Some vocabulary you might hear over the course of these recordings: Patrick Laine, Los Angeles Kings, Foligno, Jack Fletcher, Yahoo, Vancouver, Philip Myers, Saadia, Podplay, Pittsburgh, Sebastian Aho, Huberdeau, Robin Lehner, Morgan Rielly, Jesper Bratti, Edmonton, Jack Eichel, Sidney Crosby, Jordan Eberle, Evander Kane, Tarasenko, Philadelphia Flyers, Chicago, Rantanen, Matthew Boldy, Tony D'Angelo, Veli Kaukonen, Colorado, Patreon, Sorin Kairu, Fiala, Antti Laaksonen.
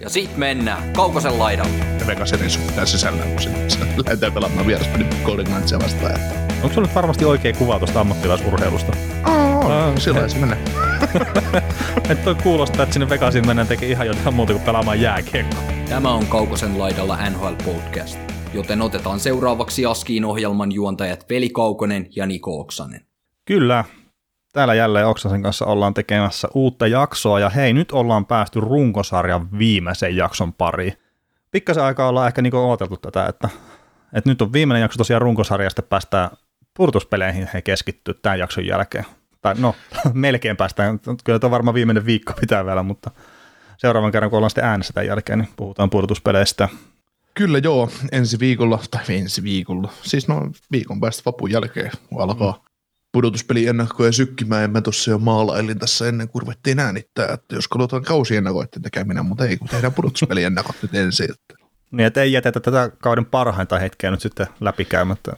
Ja sit mennään Kaukosen laidalle. Vegaserin suhteen sisällään, kun sitten lähdetään pelaamaan vieraspäin Golden Knightsia vastaan. Onko se nyt varmasti oikea kuva tuosta ammattilaisurheilusta? Silloin se menee. Että toi kuulostaa, että sinne Vegasiin mennään tekemään ihan jotain muuta kuin pelaamaan jääkiekkoa. Tämä on Kaukosen laidalla NHL-podcast, joten otetaan seuraavaksi Askiin ohjelman juontajat Veli Kaukonen ja Niko Oksanen. Kyllä. Täällä jälleen Oksasen kanssa ollaan tekemässä uutta jaksoa ja hei, nyt ollaan päästy runkosarjan viimeisen jakson pariin. Pikkasen aikaa ollaan ehkä niin odoteltu tätä, että nyt on viimeinen jakso tosiaan runkosarjasta, päästään purtuspeleihin keskittyä tämän jakson jälkeen. Tai no, melkein päästään, kyllä tämä on varmaan viimeinen viikko pitää vielä, mutta seuraavan kerran kun ollaan sitten äänessä tämän jälkeen, niin puhutaan purtuspeleistä. Kyllä joo, ensi viikolla, siis no viikon päästä vapun jälkeen, kun alkaa pudotuspeli ennakkoja sykkimään, en mä tuossa jo maalailin tässä ennen kuin ruvettiin äänittää, että jos katsotaan kausiennakoiden tekeminen, mutta ei kun tehdään pudotuspeli ennakot nyt ensin. Niin, että ei jätetä tätä kauden parhainta hetkeä nyt sitten läpikäymättä.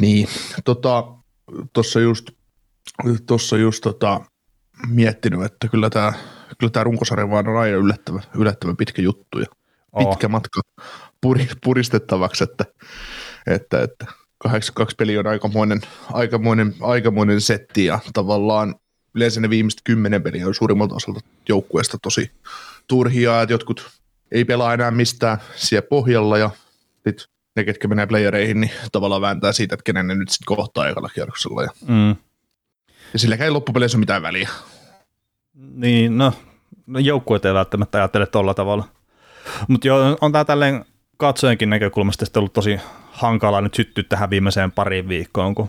Niin, tuossa just miettinyt, että kyllä tää runkosarja vaan on aina yllättävän pitkä juttu ja pitkä matka puristettavaksi, että 82 peli on aikamoinen setti ja tavallaan yleensä ne viimeiset 10 peliä on suurimmalta osalta joukkueesta tosi turhia, että jotkut ei pelaa enää mistään siellä pohjalla ja sitten ne, ketkä menee playereihin, niin tavallaan vääntää siitä, että kenen ne nyt sitten kohtaa ekalla kierroksella ja silläkään ei loppupeleissä ole mitään väliä. Niin, no joukkueet ei välttämättä ajattele tolla tavalla, mutta joo, on tää tälleen katsojenkin näkökulmasta sitten ollut tosi hankalaa nyt syttyä tähän viimeiseen pariin viikkoon, kun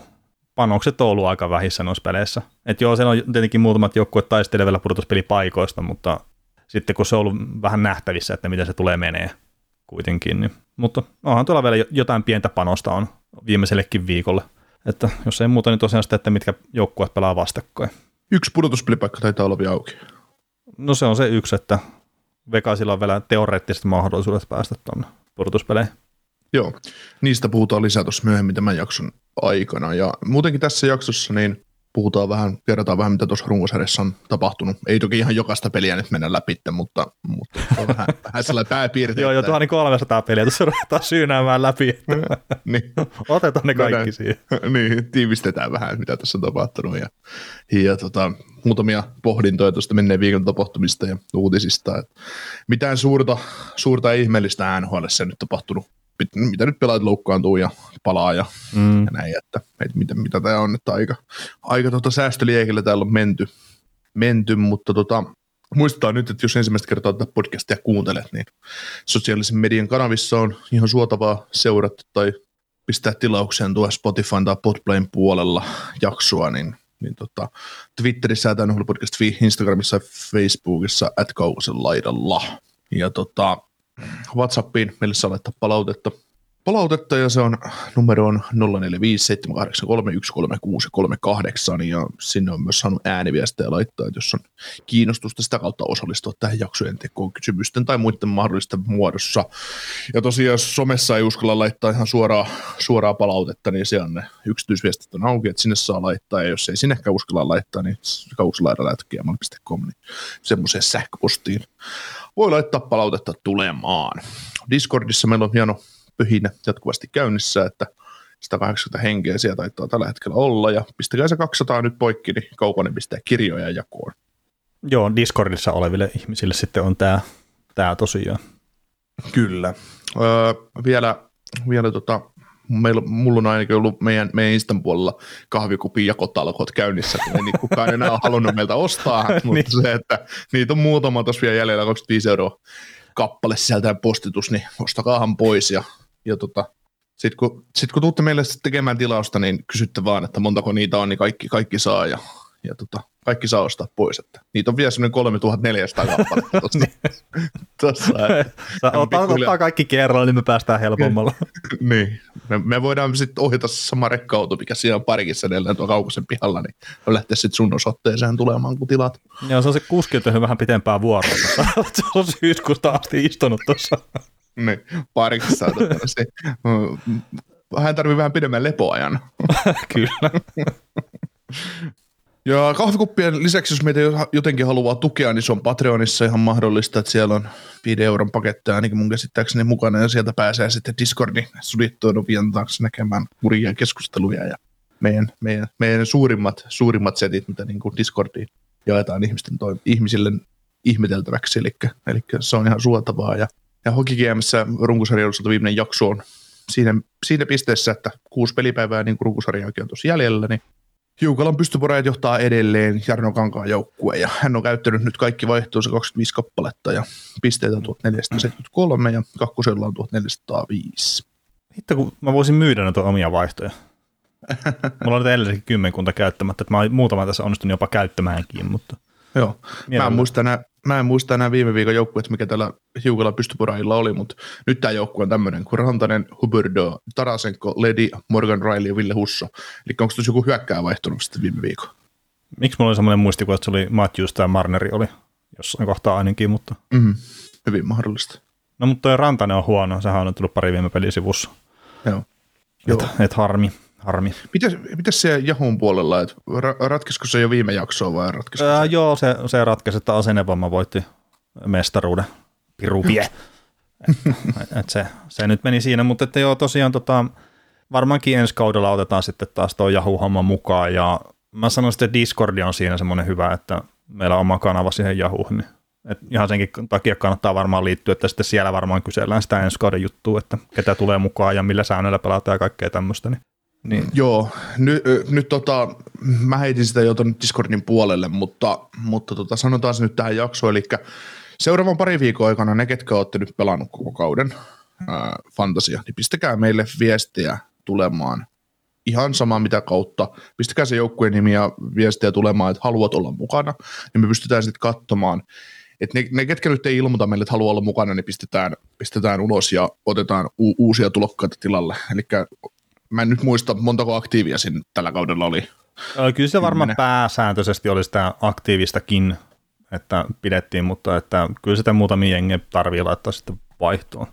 panokset on ollut aika vähissä noissa peleissä. Että joo, siellä on tietenkin muutamat joukkueet taistelevillä pudotuspelipaikoista, mutta sitten kun se on ollut vähän nähtävissä, että miten se tulee menee kuitenkin. Niin. Mutta onhan tuolla vielä jotain pientä panosta on viimeisellekin viikolle. Että jos ei muuta, niin tosiaan sitä, että mitkä joukkueet pelaa vastakkoin. Yksi pudotuspelipaikka taitaa olla vielä auki. No se on se yksi, että Vegasilla on vielä teoreettiset mahdollisuudet päästä tuonne pudotuspeleihin. Joo, niistä puhutaan lisää tuossa myöhemmin tämän jakson aikana ja muutenkin tässä jaksossa niin kerrotaan vähän mitä tuossa runkosarjassa on tapahtunut. Ei toki ihan jokaista peliä nyt mennä läpi, mutta on vähän sellainen pääpiirteitä. Joo, 1300 peliä tuossa ruvetaan syynäämään läpi. Niin. Otetaan ne kaikki siihen. Niin, tiivistetään vähän mitä tässä on tapahtunut ja muutamia pohdintoja tuosta menneen viikon tapahtumista ja uutisista. Et mitään suurta ihmeellistä NHL:ssä nyt tapahtunut. Mitä nyt pelaat loukkaantuu ja palaa ja näin, että mitä tämä on, että aika säästöliekillä täällä on menty, mutta muistetaan nyt, että jos ensimmäistä kertaa tätä podcastia kuuntelet, niin sosiaalisen median kanavissa on ihan suotavaa seurata tai pistää tilaukseen tuo Spotifyn tai Podplayn puolella jaksoa, niin Twitterissä, tämän podcast, Instagramissa ja Facebookissa @Kaukosen laidalla ja WhatsAppiin meille saa laittaa palautetta ja se on numeroon 045783136338 ja sinne on myös saanut ääniviestejä laittaa, että jos on kiinnostusta sitä kautta osallistua tähän jaksojen tekoon kysymysten tai muiden mahdollisten muodossa. Ja tosiaan jos somessa ei uskalla laittaa ihan suoraa palautetta, niin se on ne yksityisviestit on auki, että sinne saa laittaa ja jos ei sinnekään uskalla laittaa, niin kaukosenlaidalla@gmail.com, niin semmoiseen sähköpostiin voi laittaa palautetta tulemaan. Discordissa meillä on hieno pöhinä jatkuvasti käynnissä, että 180 henkeä siellä taitaa tällä hetkellä olla, ja pistäkää se 200 nyt poikki, niin Kaukonen pistää kirjoja jakoon. Joo, Discordissa oleville ihmisille sitten on tää tosiaan. Kyllä. Vielä mulla on ainakin ollut meidän Instan puolella kahvikupin jakotalkoot käynnissä, kun ei kukaan enää halunnut meiltä ostaa, mutta niin. Se, että niitä on muutama tuossa vielä jäljellä, 25 € kappale sisältää postitus, niin ostakaahan pois ja sit kun tuutte meille tekemään tilausta, niin kysytte vaan, että montako niitä on, niin kaikki saa ja kaikki saa ostaa pois. Että. Niitä on vielä semmoinen 3400 kappaletta tuossa. Ottaa kaikki kerralla, niin me päästään helpommalla. Niin. Me voidaan sitten ohjata sama rekka-auto, mikä siellä on parkissa edellä tuo Kaukosen pihalla, niin lähtee sitten sun osoitteeseen tulemaan, kun tilat. Joo, se on se kuskilta vähän pitempää vuoroa. Se on syyskuusta asti istunut tuossa. Niin, parkissa on se. Hän tarvii vähän pidemmän lepoajan. Kyllä. Ja kahvikuppien lisäksi, jos meitä jotenkin haluaa tukea, niin se on Patreonissa ihan mahdollista, että siellä on 5 euron pakettia ainakin mun käsittääkseni mukana, ja sieltä pääsee sitten Discordin suljettujen taakse näkemään kurjia keskusteluja ja meidän suurimmat setit, mitä niin kuin Discordiin jaetaan ihmisille ihmeteltäväksi, eli se on ihan suotavaa. Ja HockeyGM:ssä runkosarjoilussa viimeinen jakso on siinä pisteessä, että 6 pelipäivää niin kuin runkosarjaakin on tosi jäljellä, niin Hiukalan pystyporajat johtaa edelleen Jarno Kankaan joukkueen, ja hän on käyttänyt nyt kaikki vaihtoonsa 25 kappaletta, ja pisteitä on 1473, ja kakkosella on 1405. Hitto, kun mä voisin myydä näitä omia vaihtoja. Mulla on nyt edelleenkin 10 käyttämättä, että mä muutaman tässä onnistunut jopa käyttämäänkin, mutta... Joo, mä en muista enää viime viikon joukkueet, mikä täällä Hiukalan pystyporajilla oli, mutta nyt tämä joukkue on tämmöinen kuin Rantanen, Huberdeau, Tarasenko, Ledi, Morgan Rielly ja Ville Husso. Eli onko tuossa joku hyökkääjä vaihtunut sitten viime viikon? Miksi mulla oli semmoinen muistikuva, että se oli Matthews tai Marneri oli jossain kohtaa ainakin, mutta... Mm-hmm. Hyvin mahdollista. No mutta toi Rantanen on huono, sehän on tullut pari viime peliä sivussa. Joo. Et harmi. Mitäs se Yahon puolella, että ratkaisiko se jo viime jaksoa vai ratkaisiko se? Joo, se ratkaisi, että Asenevamma voitti mestaruuden. Piruvie. Se nyt meni siinä, mutta että joo, tosiaan varmaankin ensi kaudella otetaan sitten taas tuo Yahoo-homma mukaan, ja mä sanoin sitten, että Discordia on siinä semmoinen hyvä, että meillä on oma kanava siihen Yahoohun, niin että ihan senkin takia kannattaa varmaan liittyä, että sitten siellä varmaan kysellään sitä ensi kauden juttua, että ketä tulee mukaan ja millä säännöllä pelataan ja kaikkea tämmöistä, niin. Niin. Joo, nyt mä heitin sitä jo tuonne Discordin puolelle, mutta sanotaan se nyt tähän jaksoon, eli seuraavan pari viikon aikana ne, ketkä olette nyt pelannut koko kauden fantasia, niin pistäkää meille viestiä tulemaan ihan sama mitä kautta, pistäkää se joukkueen nimi ja viestiä tulemaan, että haluat olla mukana, niin me pystytään sitten katsomaan, että ne, ketkä nyt ei ilmoita meille, että haluaa olla mukana, niin pistetään ulos ja otetaan uusia tulokkaita tilalle, eli mä en nyt muista, montako aktiivia siinä tällä kaudella oli. Kyllä se varmaan pääsääntöisesti oli sitä aktiivistakin, että pidettiin, mutta että kyllä sitä muutamia jengiä tarvii laittaa sitten vaihtoon.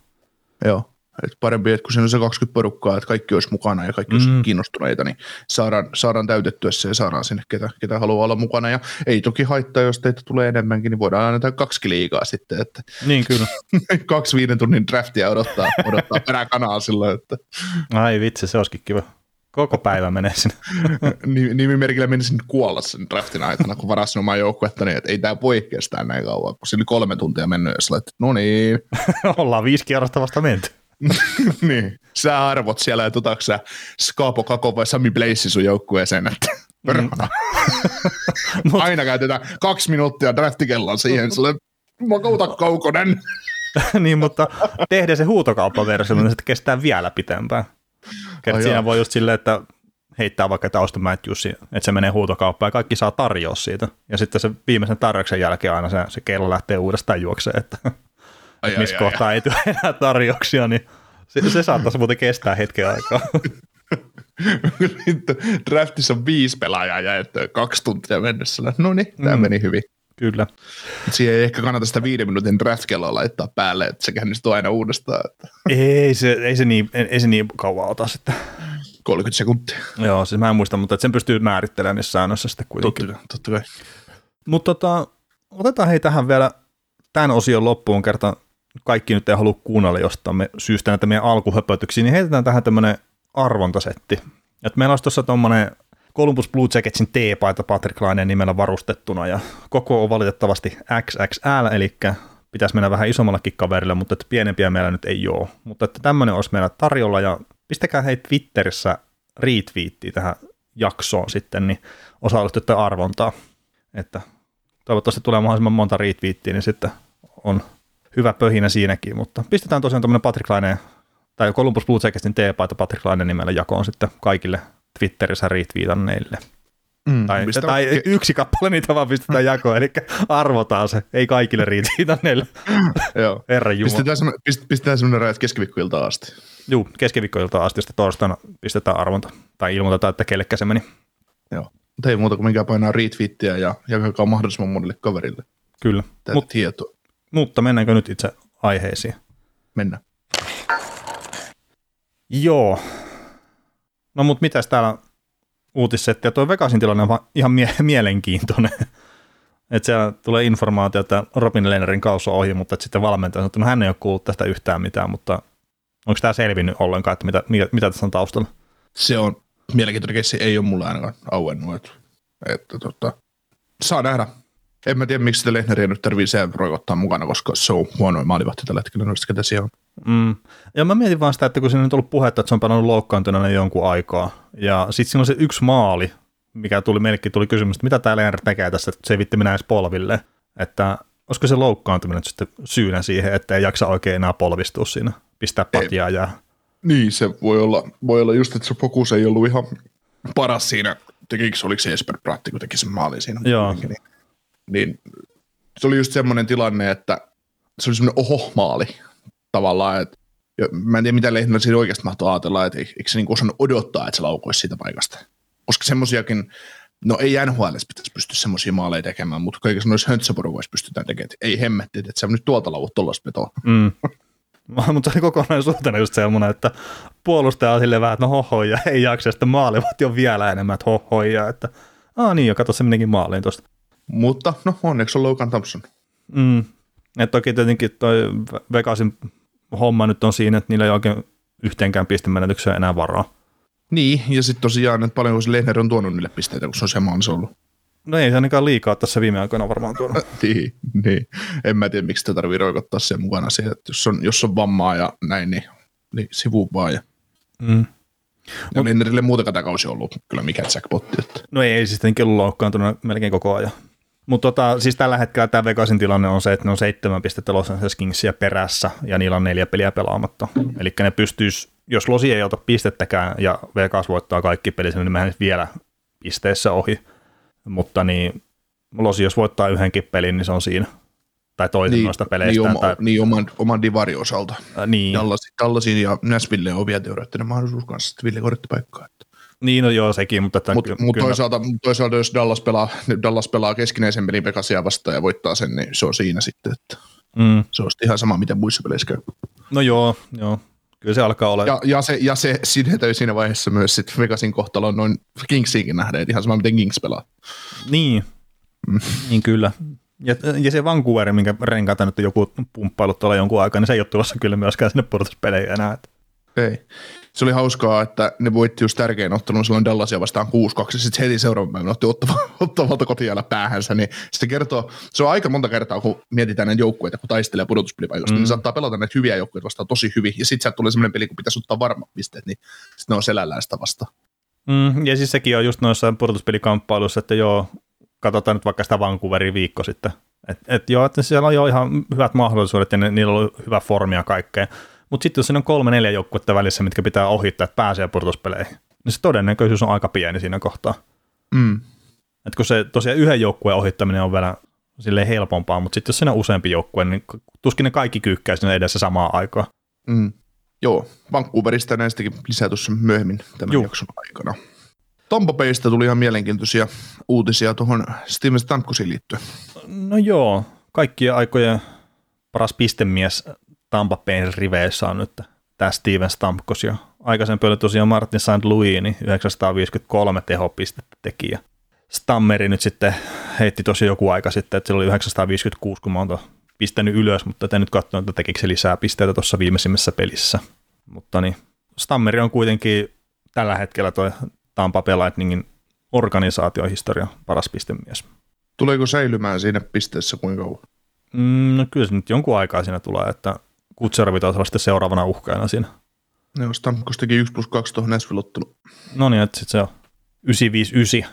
Joo, että parempi, että kun siinä on se 20 porukkaa, että kaikki olisi mukana ja kaikki olisi kiinnostuneita, niin saadaan täytettyä se ja saadaan sinne, ketä haluaa olla mukana. Ja ei toki haittaa, jos teitä tulee enemmänkin, niin voidaan aina 2 liigaa sitten. Että niin kyllä. 2 5 tunnin draftia odottaa peräkanaa silloin. Että. Ai vitsi, se olisikin kiva. Koko päivä menee sinne. Nimimerkillä menisin kuolla sen draftin aikana, kun varasin omaa joukkuetta, niin että ei tämä voi kestää näin kauan, kun siinä 3 tuntia mennyt, jos laitat, no niin. Ollaan 5 kierrosta vasta menty. Niin, sä arvot siellä, että otatko sä Skapo Kako vai Sami Blaise sun joukkueeseen, että aina käytetään 2 minuuttia draftikellaan siihen, sulle makauta Kaukonen. Niin, mutta tehdään se huutokauppaversio, niin se kestää vielä pitempään. Siinä voi just silleen, että heittää vaikka tausta Matthewsia, että se menee huutokauppaan ja kaikki saa tarjous siitä. Ja sitten se viimeisen tarjouksen jälkeen aina se kello lähtee uudestaan juokseen, että... missä kohtaa ei tule enää tarjouksia, niin se saattaisi muuten kestää hetken aikaa. Draftissa on 5 pelaajaa ja 2 tuntia mennessä. No niin, tämä meni hyvin. Kyllä. Siihen ei ehkä kannata sitä 5 minuutin draft-kelloa laittaa päälle, että se käynnistyy aina uudestaan. Ei se niin kauan ota sitten. 30 sekuntia. Joo, siis mä en muista, mutta sen pystyy määrittelemään niissä säännöissä sitten kuitenkin. Totta kai. Mutta otetaan hei tähän vielä... Tämän osion loppuun kertaan kaikki nyt ei halua kuunnella jostain syystä näitä meidän alkuhöpötyksiä, niin heitetään tähän tämmöinen arvontasetti. Et meillä olisi tuossa tuommoinen Columbus Blue Jacketsin T-paita Patrick Laineen nimellä varustettuna, ja koko on valitettavasti XXL, eli pitäisi mennä vähän isommallakin kaverilla, mutta että pienempiä meillä nyt ei ole. Mutta että tämmöinen olisi meillä tarjolla, ja pistäkää hei Twitterissä retweettiä tähän jaksoon sitten, niin osallistutte arvontaa, että... Toivottavasti tulee mahdollisimman monta retweettiä, niin sitten on hyvä pöhinä siinäkin, mutta pistetään tosiaan tuommoinen Patrick Laine, tai Columbus Blue Jacketsin T-paita Patrick Laine nimellä jakoon sitten kaikille Twitterissä retweetanneille. Tai yksi kappale niitä vaan pistetään jakoon, eli arvotaan se. Ei kaikille riitä näille. Joo. Herranjumala. Pistetään semmoinen rajat keskiviikkoiltaan asti. Joo, keskiviikkoiltaan asti, sitten torstaina pistetään arvonta. Tai ilmoitetaan, että kellekään se meni. Joo. Mutta ei muuta kuin minkään painaa retweettiä ja jakakaa mahdollisimman monelle kaverille. Kyllä. Tätä tietoa. Mutta mennäänkö nyt itse aiheisiin? Mennään. Joo. No mutta mitäs täällä uutissettiä? Tuo Vegasin tilanne on ihan mielenkiintoinen. Että siellä tulee informaatio, että Robin Lehnerin kausi on ohi, mutta sitten valmentaja sanoo, että no, hän ei ole kuullut tästä yhtään mitään, mutta onko tämä selvinnyt ollenkaan, että mitä tässä on taustalla? Se on mielenkiintoinen keissi, ei ole mulle ainakaan auennut. Että saa nähdä. En mä tiedä, miksi sitä Lehneriä nyt tarvitsee roikottaa mukana, koska se on huonoin maalivahti tällä hetkellä noista, ketä siellä on. Ja mä mietin vaan sitä, että kun siinä nyt on ollut puhetta, että se on pelannut loukkaantuneena jonkun aikaa. Ja sitten siinä on se yksi maali, mikä tuli melkein, tuli kysymys, että mitä tämä Lehner tekee tässä, että se ei vitti mennä edes polville. Että olisiko se loukkaantuminen sitten syynä siihen, että ei jaksa oikein enää polvistua siinä, pistää patjaa ja... Niin, se voi olla just, että se fokus ei ollut ihan paras siinä. Tekikö, oliko se Jesper Bratti, kun teki sen maalin siinä? Joo. Niin se oli just semmoinen tilanne, että se oli semmoinen oho-maali tavallaan, että mä en tiedä, mitä Lehnerillä siinä oikeasti mahtoi ajatella, että eikö se niinku osannut odottaa, että se laukoisi siitä paikasta. Koska semmoisiakin, no ei NHLs pitäisi pystyä semmoisia maaleja tekemään, mutta kaikessa noissa höntsäporukoissa pystytään tekemään. Ei hemmetti, että sä nyt tuolta lauut tuollaista petoa. Mutta se oli kokonaisuutena just semmoinen, että puolustaja on silleen vähän, että no hohoja, ei jaksa, sitten maalivat jo vielä enemmän, että hohoja, että niin jo, kato se minnekin maaliin tuosta. Mutta no onneksi on Logan Thompson. Et toki tietenkin toi Vegasin homma nyt on siinä, että niillä ei oikein yhteenkään pistemenetykseen enää varaa. Niin, ja sitten tosiaan, että paljonko se Lehner on tuonut niille pisteitä, kun se on se maansa ollut. No ei se ainakaan liikaa tässä viime aikoina varmaan tuonut. Niin, en mä tiedä, miksi sitä tarvii roikottaa sen mukana siihen, että jos on vammaa ja näin, niin sivu vaan. Ja Lehnerille muutenkaan tämä kausi on ollut kyllä mikään jackpotti. No ei siis tietenkin ollut loukkaantunut melkein koko ajan. Mutta siis tällä hetkellä tämä Vegasin tilanne on se, että ne on 7 pistettä Los Angeles Kingsia perässä ja niillä on 4 peliä pelaamatta. Eli ne pystyisi, jos Losi ei ota pistettäkään ja Vegas voittaa kaikki pelissä, niin mehän vielä pisteessä ohi. Mutta niin Losi, jos voittaa yhdenkin pelin, niin se on siinä. Tai toisen niin, noista peleistään. Niin oman divarin osalta. Niin. Dallasin ja Nashville on vielä teoreettinen mahdollisuus kanssa, että Ville korjattu paikkaa. Että. Niin, no joo, sekin. Mutta toisaalta jos Dallas pelaa keskinäisen pelin Vegasia vastaan ja voittaa sen, niin se on siinä sitten. Että se on ihan sama, miten muissa peleissä käy. No joo. Kyllä se alkaa olla. Ja se sidetöi siinä vaiheessa myös sitten Vegasin kohtalo on noin Kingsiinkin nähdä, että ihan sama, miten Kings pelaa. Niin, niin kyllä. Ja se Vancouver, minkä renkaita nyt joku pumppailut tuolla jonkun aikaa, niin se ei ole tulossa kyllä myöskään sinne pudotuspeleihin enää. Ei. Se oli hauskaa, että ne voitti just tärkein ottelun silloin Dallasia vastaan 6-2, ja sitten heti seuraavan päivänä otti ottavalta kotiailla päähänsä, niin se kertoo, se on aika monta kertaa, kun mietitään näitä joukkueita, kun taistelee pudotuspelipaikoista, niin saattaa pelata näitä hyviä joukkueita vastaan tosi hyvin, ja sitten sieltä tulee sellainen peli, kun pitäisi ottaa varmat pisteet, niin sitten ne on selällään sitä vastaan. Ja siis sekin on just noissa pudotuspelikamppailuissa, että joo, katsotaan nyt vaikka sitä Vancouverin viikko sitten, että siellä on jo ihan hyvät mahdollisuudet, ja niillä on hyvä formi ja kaikkea. Mutta sitten jos siinä on 3-4 joukkuetta välissä, mitkä pitää ohittaa, että pääsee pudotuspeleihin, niin se todennäköisyys on aika pieni siinä kohtaa. Että kun se tosiaan yhden joukkueen ohittaminen on vielä silleen helpompaa, mutta sitten jos siinä on useampi joukkue, niin tuskin ne kaikki kyykkää siinä edessä samaan aikaan. Joo, Vancouverista näistäkin lisää tuossa myöhemmin tämän jakson aikana. Tampa Baysta tuli ihan mielenkiintoisia uutisia tuohon Steven Stamkosiin liittyen. No joo, kaikkien aikojen paras pistemies Tampa Bayn riveissä on nyt tämä Steven Stamkos, ja aikaisempi oli tosiaan Martin St. Louis, niin 953 tehopistettä teki, ja Stammeri nyt sitten heitti tosiaan joku aika sitten, että se oli 956, kun mä oon pistänyt ylös, mutta en nyt katsonut, että tekikö se lisää pisteitä tuossa viimeisimmässä pelissä. Mutta niin, Stammeri on kuitenkin tällä hetkellä toi Tampa Bay Lightningin organisaatiohistorian paras pistemies. Tuleeko säilymään siinä pisteessä kuinka kauan? No kyllä se nyt jonkun aikaa siinä tulee, että Kutservi taisi olla sitten seuraavana uhkaina siinä. Joo, Stamkos teki 1+2 tuohon Nashville-otteluun. No niin, että sitten se on 9-5-9.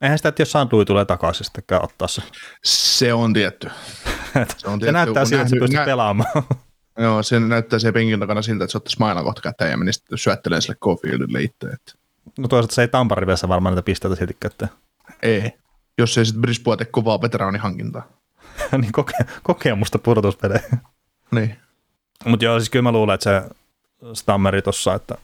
Eihän sitä, että jos Sandui tulee takaisin, sittenkään ottaa se. Se on tietty. Se näyttää siltä, että se pystyy pelaamaan. Joo, se näyttää siihen penkin takana siltä, että se ottaisi mailan kohta käteen ja menisi syöttelemään sille Cofieldille itse. No toisaalta se ei Tampan rivessä varmaan niitä pisteitä silti käteen. Ei, jos ei sitten Brisboa tee kovaa veteraanihankintaa. Niin kokemusta pudotuspelejä. Niin. Mutta joo, siis kyllä mä luulen, että se Stammeri tuossa, että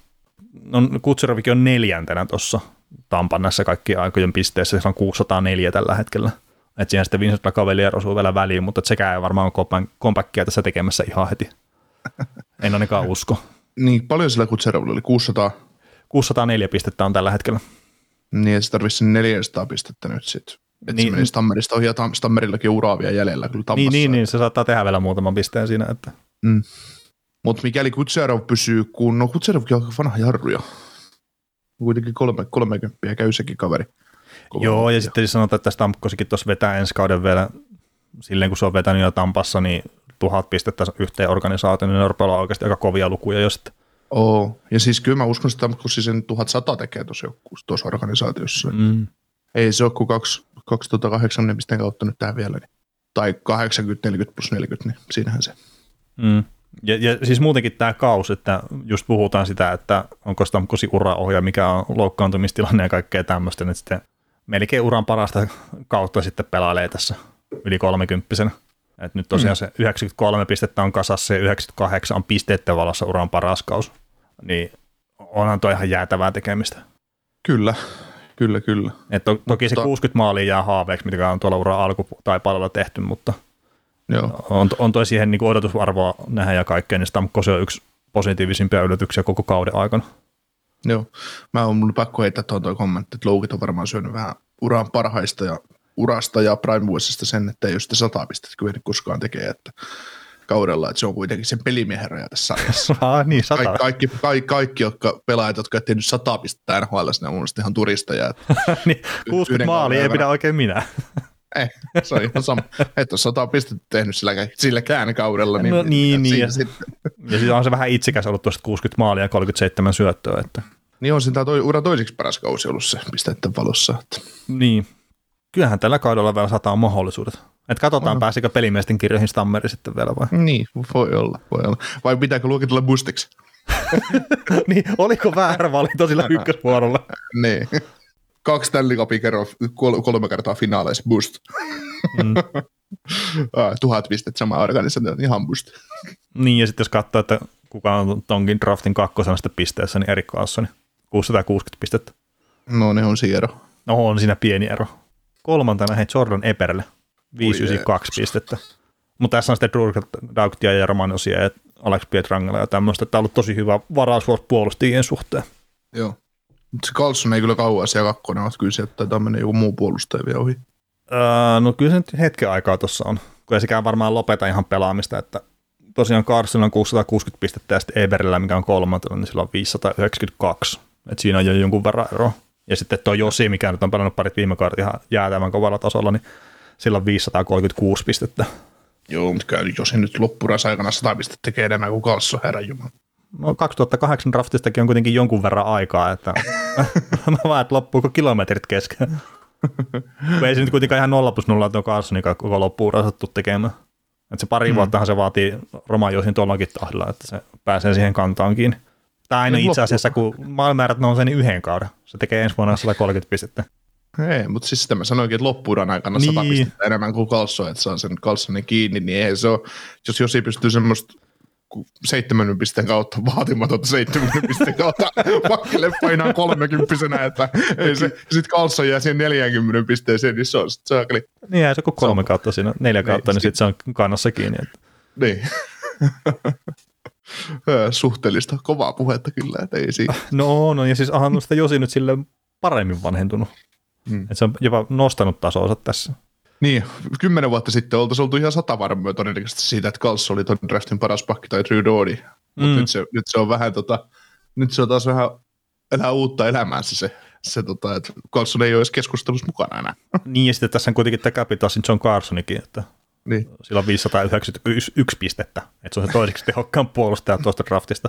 no, Kutserovikin on 4. tuossa Tampan näissä kaikkien aikojen pisteissä, se on 604 tällä hetkellä. Että siihen sitten Vincent Cavalier osuu vielä väliin, mutta sekään ei varmaan ole kompakkia tässä tekemässä ihan heti. En ainakaan usko. Niin, paljon sillä Kutserovilla oli? 600? 604 pistettä on tällä hetkellä. Niin, et se tarvitsisi 400 pistettä nyt sitten. Että niin, se menisi Tammerista ohi ja Stammerillakin uraavia jäljellä kyllä Tammassa. Niin, se saattaa tehdä vielä muutaman pisteen siinä. Että. Mm. Mutta mikäli Kutserov pysyy kunnon, Kutserovkin on vanha jarruja. Kuitenkin 30 käy sekin kaveri. Joo, ja sitten sanotaan, että Stamkosikin tuossa vetää ensi kauden vielä, silleen kun se on vetänyt jo Tampassa, niin 1000 pistettä yhteen organisaatioon, niin ne rupeaa olla oikeasti aika kovia lukuja jo sitten. Oo, ja siis kyllä mä uskon, että Stamkosi sen 1100 tekee tuossa organisaatiossa. Mm. Ei se ole kuin 2008 pisteen kautta nyt tähän vielä, niin. Tai 80, 40 + 40, niin siinähän se. Mm. Ja siis muutenkin tämä kausi, että just puhutaan sitä, että onko Stamkosi uraohja, mikä on loukkaantumistilanne ja kaikkea tämmöistä, niin sitten melkein uran parasta kautta sitten pelailee tässä yli 30-vuotiaana. Et nyt tosiaan se 93 pistettä on kasassa ja 98 on pisteiden valossa uran paras kaus. Niin onhan toi ihan jäätävää tekemistä. Kyllä. Et toki se 60 maalia jää haaveeksi, mitä on tuolla uran alkutaipaleella tehty, mutta joo. On toi siihen niinku odotusarvoa nähdä ja kaikkea, niin Stamkos on yksi positiivisimpia yllätyksiä koko kauden aikana. Joo, mä oon mun pakko heittää tuohon toi kommentti, että loukit on varmaan syönyt vähän uraan parhaista ja urasta ja prime-vuosista sen, että ei ole sitä 100 pistettä kyllä koskaan tekee, että kaudella, että se on kuitenkin sen pelimiehen raja tässä sarjassa. Niin, 100. Kaikki jotka pelaajat, jotka ei tehnyt 100 pistettä NHL:ssä, ne on mun mielestä ihan turisteja. Niin, 60 maalia ei pidä oikein minä. Ei, se on ihan sama. Et ole 100 pistettä tehnyt silläkään kaudella. Niin, no, niin ja siis on se vähän itsekäs ollut tuosta 60 maalia ja 37 syöttöä. Että. Niin on se tämä ura toiseksi paras kausi ollut se pisteiden valossa. Että. Niin. Kyllähän tällä kaudella vielä 100 on mahdollisuudet. Et katsotaan, pääsikö pelimiesten kirjoihin Stammeri sitten vielä vai? Niin, voi olla. Vai pitääkö luokitella Bustiksi? Niin, oliko väärä valinta sillä ykkösvuorolla? Niin. 2 Stanley Cupin kerran, 3 kertaa finaaleissa, boost. 1000 pistettä samaan organisaatioon, ihan boost. Niin, ja sitten jos katsoo, että kuka on tonkin draftin kakkosena sitten pisteessä, niin Erik Karlsson, 660 pistettä. No, ne on siinä ero. No, on siinä pieni ero. 3. hei Jordan Eberle, 592 pistettä. Mutta tässä on sitten Daugtia ja Romanosia ja Alex Pietrangela ja tämmöistä. Tämä on ollut tosi hyvä varausvuosi puolustajien suhteen. Joo. Se Karlsson ei kyllä kauan siellä kakkonen, vaan kyllä sieltä taitaa mennä joku muu puolustaja vielä ohi. No kyllä se nyt hetken aikaa tuossa on, kun ei sekään varmaan lopeta ihan pelaamista. Että tosiaan Karlsson on 660 pistettä ja sitten Eberillä, mikä on 3, niin sillä on 592. Et siinä on jo jonkun verran eroa. Ja sitten tuo Josi, mikä nyt on pelannut parit viime kaudet ihan jäätävän kovalla tasolla, niin sillä on 536 pistettä. Joo, mutta käy Josi nyt loppurassa aikana 100 pistettä tekee enemmän kuin Karlsson, herranjumala. No 2008 draftistakin on kuitenkin jonkun verran aikaa, että mä vaan, että loppuuko kilometrit kesken. Ei se nyt kuitenkaan ihan 0+0 tuon Karlssonin koko loppuun rasattu tekemään. Että se pari vuottahan se vaatii Romajoisin tuollakin tahdilla, että se pääsee siihen kantaan kiinni. Tai aina itse asiassa, kun maailmäärät nousee, niin 1 kauden. Se tekee ensi vuonna 130 pistettä. Ei, mutta siis sitä mä sanoinkin, että loppuudan aikana 100 pistettä enemmän kuin Karlsson, että saa sen Karlssonin kiinni, niin eihän se ole. Jos ei pystyy semmoista 70 pisteen kautta, vaatimatonta 70 pisteen kautta, pakkele painaa 30-vuotiaana, että sitten Karlsson jää siihen 40 pisteeseen, niin se on sitten saakeli. Niin jää se kuin 3 kautta siinä, 4 kautta, niin sitten se on kannassa kiinni. Että. Niin. Suhteellista kovaa puhetta kyllä, että ei siinä. No, ja siis onhan sitä Josi nyt silleen paremmin vanhentunut. Että se on jopa nostanut tasoonsa tässä. Niin, 10 vuotta sitten oltaisiin oltu ihan 100 varmoja todennäköisesti siitä, että Karlsson oli ton draftin paras pakki tai Drew Doody. Mutta nyt se on vähän nyt se on taas vähän elää uutta elämäänsä se että Karlsson ei ole edes keskustelussa mukana enää. Niin, ja sitten tässä on kuitenkin tämä Capitaasin John Carlsonikin, että niin. Sillä on 591 pistettä, että se on se toiseksi tehokkaan puolustaja tuosta draftista.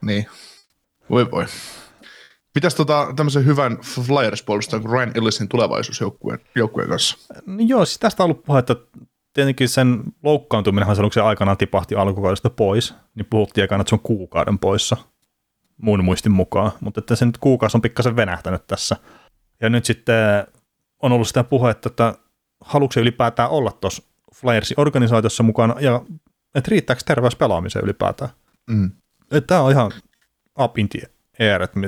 Niin, voi. Pitäisi tämmöisen hyvän Flyers-puolustajan kuin Ryan Ellisin tulevaisuusjoukkueen kanssa? No joo, siis tästä on ollut puhetta, että tietenkin sen loukkaantuminenhan se, kun se aikanaan tipahti alkukaudesta pois, niin puhuttiin aikaan, että se on kuukauden poissa, mun muistin mukaan, mutta että se nyt kuukausi on pikkasen venähtänyt tässä. Ja nyt sitten on ollut sitä puhetta, että haluatko se ylipäätään olla tuossa Flyersin organisaatiossa mukana, ja että riittääkö terveys pelaamiseen ylipäätään. Mm. Tämä on ihan up in the air, että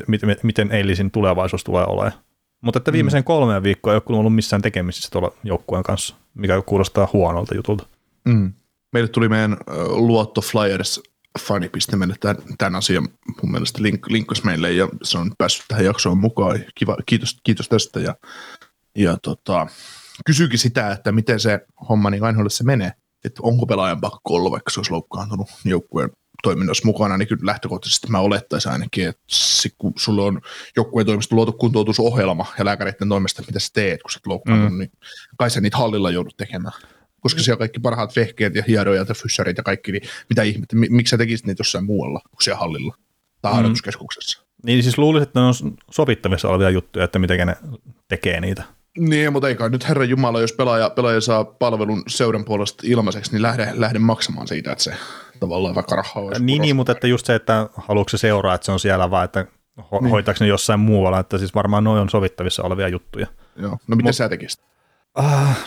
miten eilisin tulevaisuus tulee olemaan. Mutta että viimeisen 3 viikkoa ei ole ollut missään tekemisissä tuolla joukkueen kanssa, mikä kuulostaa huonolta jutulta. Mm. Meille tuli meidän Luotto Flyers-fanipiste mennä tämän asian mun mielestä linkkas meille, ja se on päässyt tähän jaksoon mukaan. Kiva, kiitos tästä. Ja kysyykin sitä, että miten se homma niin ainoalle se menee, että onko pelaajan pakko olla, vaikka se olisi loukkaantunut joukkueen toiminnassa mukana, niin kyllä lähtökohtaisesti mä olettaisin ainakin, että kun sulla on joukkueen toimista luotu kuntoutusohjelma ja lääkäreiden toimesta, mitä sä teet, kun sä oot loukkaantunut, niin kai sä niitä hallilla joudut tekemään. Koska siellä kaikki parhaat vehkeet ja hierojat ja fyssarit ja kaikki, niin mitä ihmettä, miksi sä tekisit niitä jossain muualla kuin siellä hallilla tai harjoituskeskuksessa? Niin siis luulisin, että ne on sovittavissa olevia juttuja, että miten ne tekee niitä. Niin, mutta eikä nyt herra jumala, jos pelaaja saa palvelun seuran puolesta ilmaiseksi, niin lähde maksamaan siitä, että se tavallaan vaikka rahaa olisi. Niin, mutta että just se, että haluatko se seuraa, että se on siellä vaan, että hoitaako ne jossain muualla, että siis varmaan noi on sovittavissa olevia juttuja. Joo, no miten sä tekisit?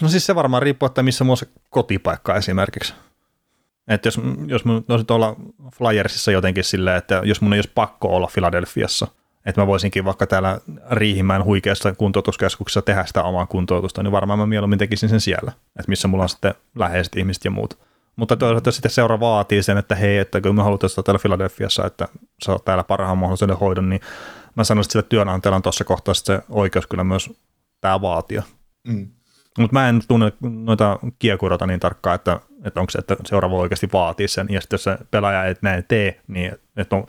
No siis se varmaan riippuu, että missä muussa kotipaikka esimerkiksi. Että jos mun olisin olla Flyersissa jotenkin silleen, että jos mun ei olisi pakko olla Philadelphiassa, että mä voisinkin vaikka täällä Riihimäen huikeassa kuntoutuskeskuksessa tehdä sitä omaa kuntoutusta, niin varmaan mä mieluummin tekisin sen siellä, että missä mulla on sitten läheiset ihmiset ja muut. Mutta toisaalta sitten seura vaatii sen, että hei, että kun mä halutaan sitä täällä Philadelphiassa, että sä oot täällä parhaan mahdollisen hoidon, niin mä sanoisin, että työnantajalla on tuossa kohtaa se oikeus kyllä myös tää vaatia. Mm. Mutta mä en tunne noita kiekuroita niin tarkkaan, että onko se, että seura voi oikeasti vaatii sen, ja sitten jos se pelaaja ei näin tee, niin että on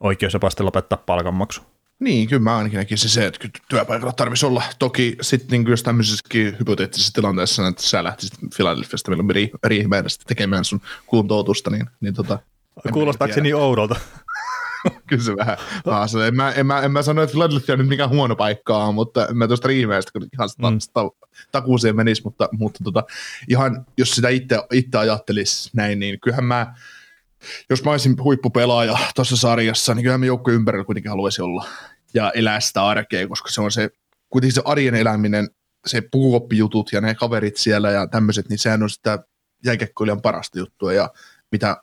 oikeus jopa sitten lopettaa palkanmaksu. Niin, kyllä mä ainakin näkisin se, että työpaikalla tarvitsisi olla. Toki sitten niin jos tämmöisessäkin hypoteettisessa tilanteessa, että sä lähtisit Philadelphiasta Riihimäestä tekemään sun kuntoutusta, niin kuulostaakseni oudolta. Kyllä se vähän haastaa. En mä sano, että Philadelphia on nyt mikään huono paikkaa, mutta mä tuosta Riihimäestä ihan takuuseen menisi, mutta ihan jos sitä itse ajattelisi näin, niin kyllähän mä... Jos mä olisin huippupelaaja tuossa sarjassa, niin kyllähän mä joukkueen ympärillä kuitenkin haluaisin olla ja elää sitä arkea, koska se on se, kuitenkin se arjen eläminen, se puukoppijutut ja ne kaverit siellä ja tämmöiset, niin sehän on sitä jääkiekkoilijan parasta juttua ja mitä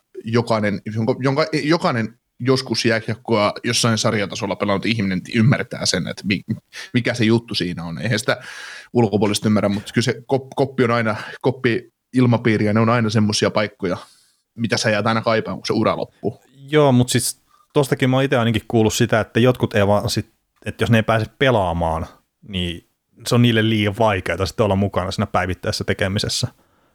jokainen joskus jääkiekkoa jossain sarjatasolla pelannut ihminen ymmärtää sen, että mikä se juttu siinä on. Eihän sitä ulkopuolista ymmärrä, mutta kyllä se koppi on aina, koppi ilmapiiri ja ne on aina semmoisia paikkoja, mitä sä jäät aina kaipaan, kun se ura loppuu. Joo, mutta siis tostakin mä oon itse ainakin kuullut sitä, että jotkut ei vaan sit, että jos ne ei pääse pelaamaan, niin se on niille liian vaikeaa sitten olla mukana siinä päivittäisessä tekemisessä.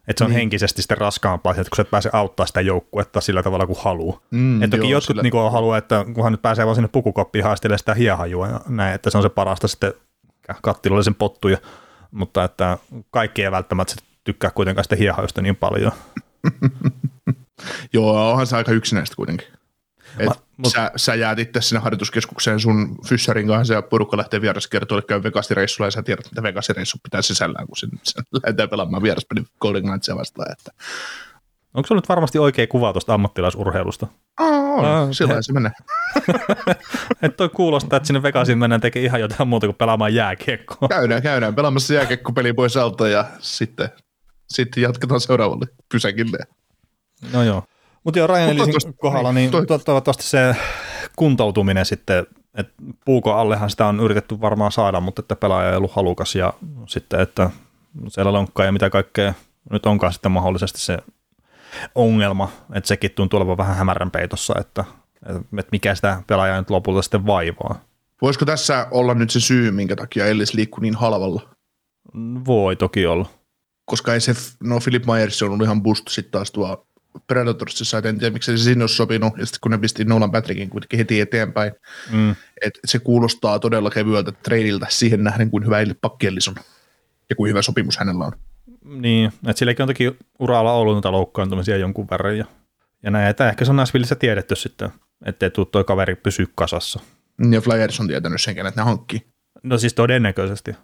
Että se on henkisesti sitten raskaampaa, että kun sä et pääse auttaa sitä joukkuetta sillä tavalla kuin haluaa. Että toki joo, jotkut sillä... niinku haluaa, että kunhan nyt pääsee vaan sinne pukukoppiin haistelemaan sitä hiehajua ja näin, että se on se parasta sitten kattilollisen pottuja, mutta että kaikki ei välttämättä tykkää kuitenkaan sitä hiehajusta niin paljon. Joo, onhan se aika yksinäistä kuitenkin. Sä jäät itse sinne harjoituskeskukseen sun fyssarin kanssa ja porukka lähtee vieraskertoille, käy Vegas-reissulla ja sä tiedät, mitä Vegas-reissu pitää sisällään, kun sen lähdetään pelaamaan vieraspelin Golden Knightsia vastaan. Että. Onko se nyt varmasti oikea kuva tuosta ammattilaisurheilusta? On, sillä se menee. Että toi kuulostaa, että sinne Vegasiin mennään tekemään ihan jotain muuta kuin pelaamaan jääkiekkoa. Käydään pelaamassa jääkiekkopeli pois alta ja sitten jatketaan seuraavalle pysäkille. No joo. Mutta jo Ryan Ellisin kohdalla, niin toivottavasti se kuntoutuminen sitten, että puukon allehan sitä on yritetty varmaan saada, mutta että pelaaja ei ollut halukas ja sitten, että siellä lonkkaa ja mitä kaikkea nyt onkaan sitten mahdollisesti se ongelma, että sekin tuntuu olevan vähän hämärän peitossa, että mikä sitä pelaajaa nyt lopulta sitten vaivaa. Voisiko tässä olla nyt se syy, minkä takia Ellis liikkuu niin halvalla? Voi toki olla. Koska ei se, Philip Myers on ollut ihan boost sitten taas tuo Predatorsissa, en tiedä miksi se sinne olisi sopinut, ja sitten kun ne pisti Nolan Patrickin kuitenkin heti eteenpäin, että se kuulostaa todella kevyeltä treidiltä siihen nähden, kuin hyvä pakki Ellis on, ja kuin hyvä sopimus hänellä on. Niin, että silläkin on toki uralla ollut noita loukkaantumisia jonkun verran, ja näin, että ehkä se on Nashvillessä tiedetty sitten, ettei tule toi kaveri pysyä kasassa. Ja Flyers on tietänyt senkin, että ne hankkii. No siis todennäköisesti.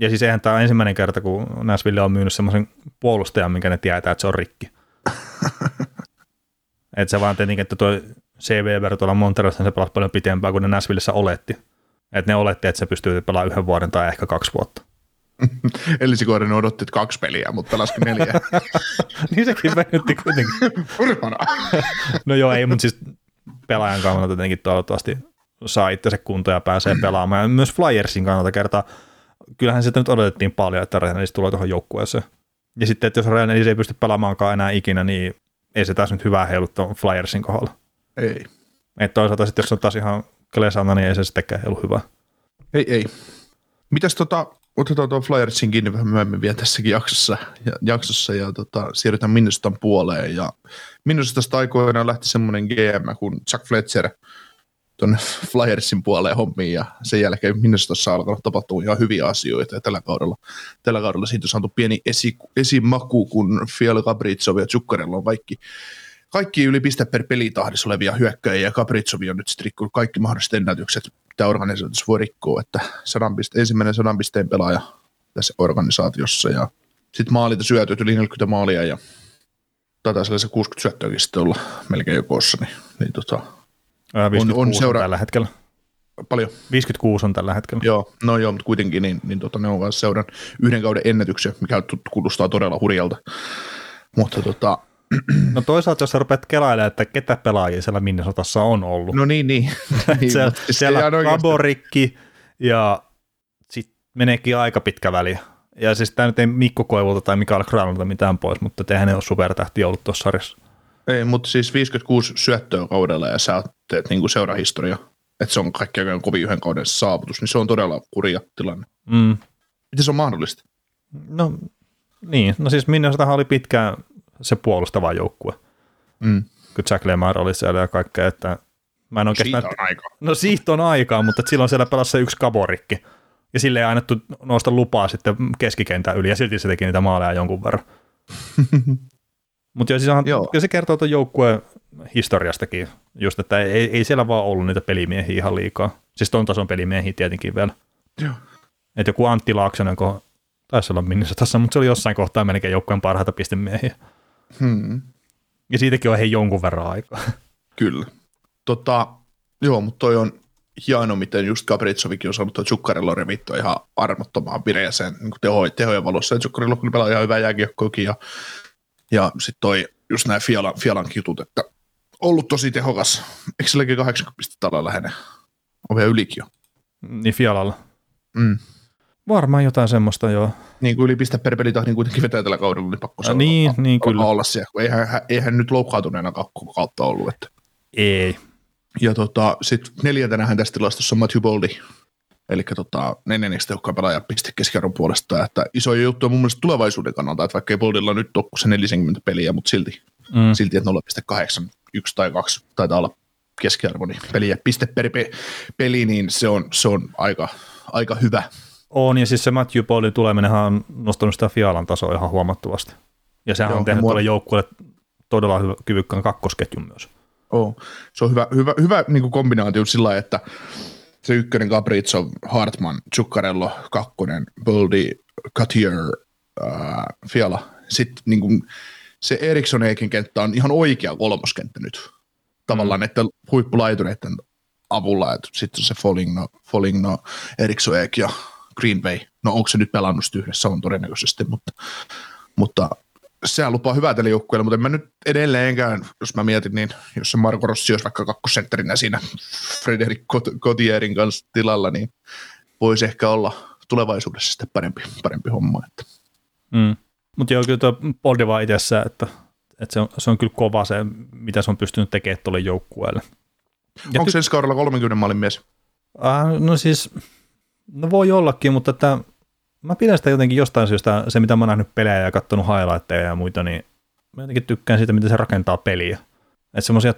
Ja siis eihän tämä ensimmäinen kerta, kun Nashville on myynyt semmoisen puolustajan, minkä ne tietää, että se on rikki. Että se vaan tietenkin, että tuo C.V. tuolla Monterossa se pelasi paljon pitempään kuin ne Nashvillessä oletti. Että ne oletti, että se pystyy pelaamaan 1 vuoden tai ehkä 2 vuotta. Ellisikorinen odotti 2 peliä, mutta laski 4. Niin sekin venytti kuitenkin. Urhana. No joo, ei, mutta siis pelaajan kannalta tietenkin toivottavasti saa itsensä kuntoon ja pääsee pelaamaan. Ja myös Flyersin kannalta kertaa. Kyllähän sitä nyt odotettiin paljon, että Rantanen tulee tuohon joukkueeseen. Ja sitten, että jos Rantanen ei pysty pelaamaankaan enää ikinä, niin ei se taas nyt hyvää heilu tuon Flyersin kohdalla. Ei. Että toisaalta sitten, jos on taas ihan klesana, niin ei se sitäkään heilu hyvää. Ei. Mitäs otetaan tuon Flyersin kiinni vähän myöhemmin vielä tässäkin jaksossa ja siirrytään Minnesotan puoleen. Ja Minnesotasta aikoinaan lähti semmoinen GM kuin Jack Fletcher tuonne Flyersin puoleen hommiin, ja sen jälkeen Minnesotassa alkaa tapahtua ihan hyviä asioita, ja tällä kaudella siitä on saatu pieni esimaku, kun Fiala, Gabrizov ja Zuccarello on kaikki yli piste per pelitahdissa olevia hyökkäjiä, ja Gabrizov on nyt rikkunut kaikki mahdolliset ennätykset, mitä organisaatiossa voi rikkoa, että ensimmäinen 100 pisteen pelaaja tässä organisaatiossa, ja sitten maalit syötyt yli 40 maalia, ja taitaa sellaisen 60 syöttöäkin sitten olla melkein jo koossa, niin 56 on tällä hetkellä. Paljon? 56 on tällä hetkellä. Joo, no joo, mutta kuitenkin niin ne on myös seuran yhden kauden ennätyksiä, mikä kuulostaa todella hurjalta. Mutta No toisaalta, jos sä rupeat kelailemaan, että ketä pelaajia siellä Minnesotassa on ollut. No niin. Siellä on Kaborikki ja sitten meneekin aika pitkä väli. Ja siis tämä nyt ei Mikko Koivulta tai Mikael Granulta mitään pois, mutta eihän ne ole supertähtiä ollut tuossa sarjassa. Ei, mutta siis 56 syöttöä kaudella ja sä teet niin seurahistoria, että se on kaikkiaan kovin yhden kauden saavutus, niin se on todella kurja tilanne. Mm. Miten se on mahdollista? No niin, no siis Minnesotahan oli pitkään se puolustava joukkue, kun Jack Lemar oli siellä ja kaikkea, että mä en oikeastaan... Siitä on aikaa. No siitä on aikaa, mutta silloin siellä pelasi se yksi Kaborikki ja sille ei annettu nousta lupaa sitten keskikentän yli ja silti se teki niitä maaleja jonkun verran. Mutta siis se kertoo tuon joukkueen historiastakin, just, että ei siellä vaan ollut niitä pelimiehiä ihan liikaa. Siis ton tason pelimiehiä tietenkin vielä. Joo. Et joku Antti Laaksonen, kun taisi olla Minnesotassa, mutta se oli jossain kohtaa melkein joukkueen parhaita pistemiehiä. Ja siitäkin on jonkun verran aikaa. Kyllä. Joo, mutta toi on hieno, miten just Gabrizovikin on saanut tuo Zuccarello revittua ihan armottomaan pireeseen niin tehojen valossa. Ja Zuccarello kyllä pelaa ihan hyvää jääkiekkoakin ja sitten toi just nämä Fialan jutut, että ollut tosi tehokas. Eikö silläkin 80 pistettä ala lähenee? On vielä ylikin jo. Niin Fialalla? Varmaan jotain semmoista, joo. Niin kuin yli piste per pelitahdin kuitenkin vetää tällä kaudella, niin pakko sanoa. Niin kyllä. Olla siellä, kun eihän nyt loukkaantuneena kautta ollut. Että. Ei. Ja sitten 4. tässä tilastossa on Matthew Boldy. Eli 4. tehokkaan pelaajan piste keskiarvon puolesta, että iso juttu on mun mielestä tulevaisuuden kannalta, että vaikka ei Boldilla nyt ole se 40 peliä, mutta silti että 0,8, 1 tai 2 taitaa olla keskiarvo, niin peliä piste per peli, niin se on aika hyvä. On, ja siis se Matthew Boldin tuleminenhan on nostanut sitä Fialan tasoa ihan huomattavasti. Ja sehän on tehnyt tuolle joukkueelle todella kyvykkään kakkosketjun myös. Se on hyvä niin kombinaatio sillä lailla, että se 1, Gabrizov, Hartman, Zuccarello, 2, Boldy, Kattier, Fiala. Sitten niin kuin se Eriksson-Eikin kenttä on ihan oikea 3. kenttä nyt. Tavallaan näiden huippulaitureiden avulla. Sitten se Foligno, Eriksson-Eik ja Green Bay. No onko se nyt pelannut yhdessä? On todennäköisesti, mutta sehän lupaa hyvää tälle joukkueelle, mutta en mä nyt edelleenkään, jos mä mietin, niin jos se Marko Rossi olisi vaikka kakkosentterinä siinä Frederik Kotierin kanssa tilalla, niin voisi ehkä olla tulevaisuudessa sitten parempi homma. Mutta joo, kyllä tuo Boldy vaan itsessä, että se on kyllä kova se, mitä se on pystynyt tekemään tuolle joukkueelle. Ja onko se ensi kaudella 30 maalin mies? No siis, no voi ollakin, mutta että... Mä pidän sitä jotenkin jostain syystä, se mitä mä oon nähnyt pelejä ja katsonut highlightteja ja muita, niin mä jotenkin tykkään siitä, miten se rakentaa peliä. Että semmoisia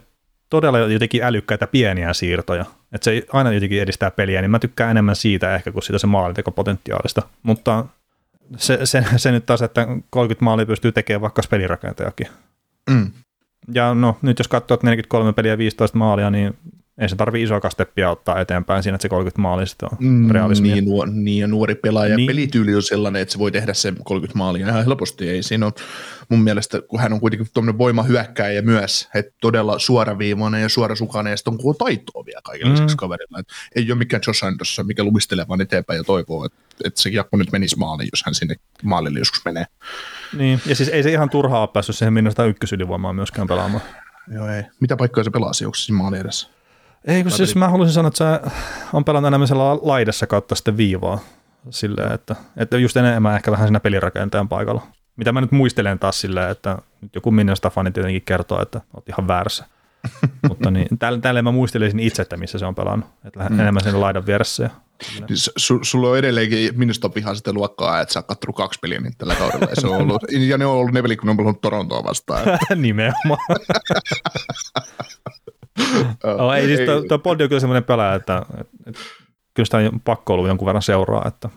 todella jotenkin älykkäitä pieniä siirtoja. Että se aina jotenkin edistää peliä, niin mä tykkään enemmän siitä ehkä kuin siitä se maalintekopotentiaalista. Mutta se nyt taas, että 30 maalia pystyy tekemään vaikka pelirakentajakin. Ja no nyt jos katsoo, että 43 peliä ja 15 maalia, niin ei se tarvitse isoa steppiä ottaa eteenpäin siinä, että se 30 maalia sitten on realismia. Niin, ja nuori pelaaja. Pelityyli on sellainen, että se voi tehdä sen 30 maalia ihan helposti. Ei siinä ole mun mielestä, kun hän on kuitenkin tuommoinen voimahyökkääjä myös, että todella suoraviivainen ja suorasukainen, ja sitten on taitoa vielä kaikilla lisäksi kaverilla. Et ei ole mikään Josh Anderson, mikä lumistelee vaan eteenpäin ja toivoo, että se jakko nyt menisi maaliin, jos hän sinne maalille joskus menee. Niin, ja siis ei se ihan turhaa ole päässyt siihen minusta ykkösylivoimaan myöskään pelaamaan. Joo ei. Mitä paikkaa se pelasi, onko se siinä maali edessä? Ei, kun siis mä haluaisin sanoa, että sä on pelannut enemmän siellä laidassa kautta sitten viivaa silleen, että just enemmän ehkä vähän siinä pelirakentajan paikalla. Mitä mä nyt muistelen taas silleen, että nyt joku minne Stafani tietenkin kertoo, että oot ihan väärässä. Mutta niin, tälleen mä muistelisin itse, että missä se on pelannut. Että enemmän sen laidan vieressä. Ja sulla on edelleenkin minusta vihaa sitä luokkaa, että sä oot kattonut 2 peliä niin tällä kaudella. Ja, ja ne on ollut ne pelit, kun on pelannut Torontoa vastaan. Nimenomaan. No, ei, siis tuo Poldi on kyllä semmoinen pelaaja, että kyllä sitä on pakko ollut jonkun verran seuraa, että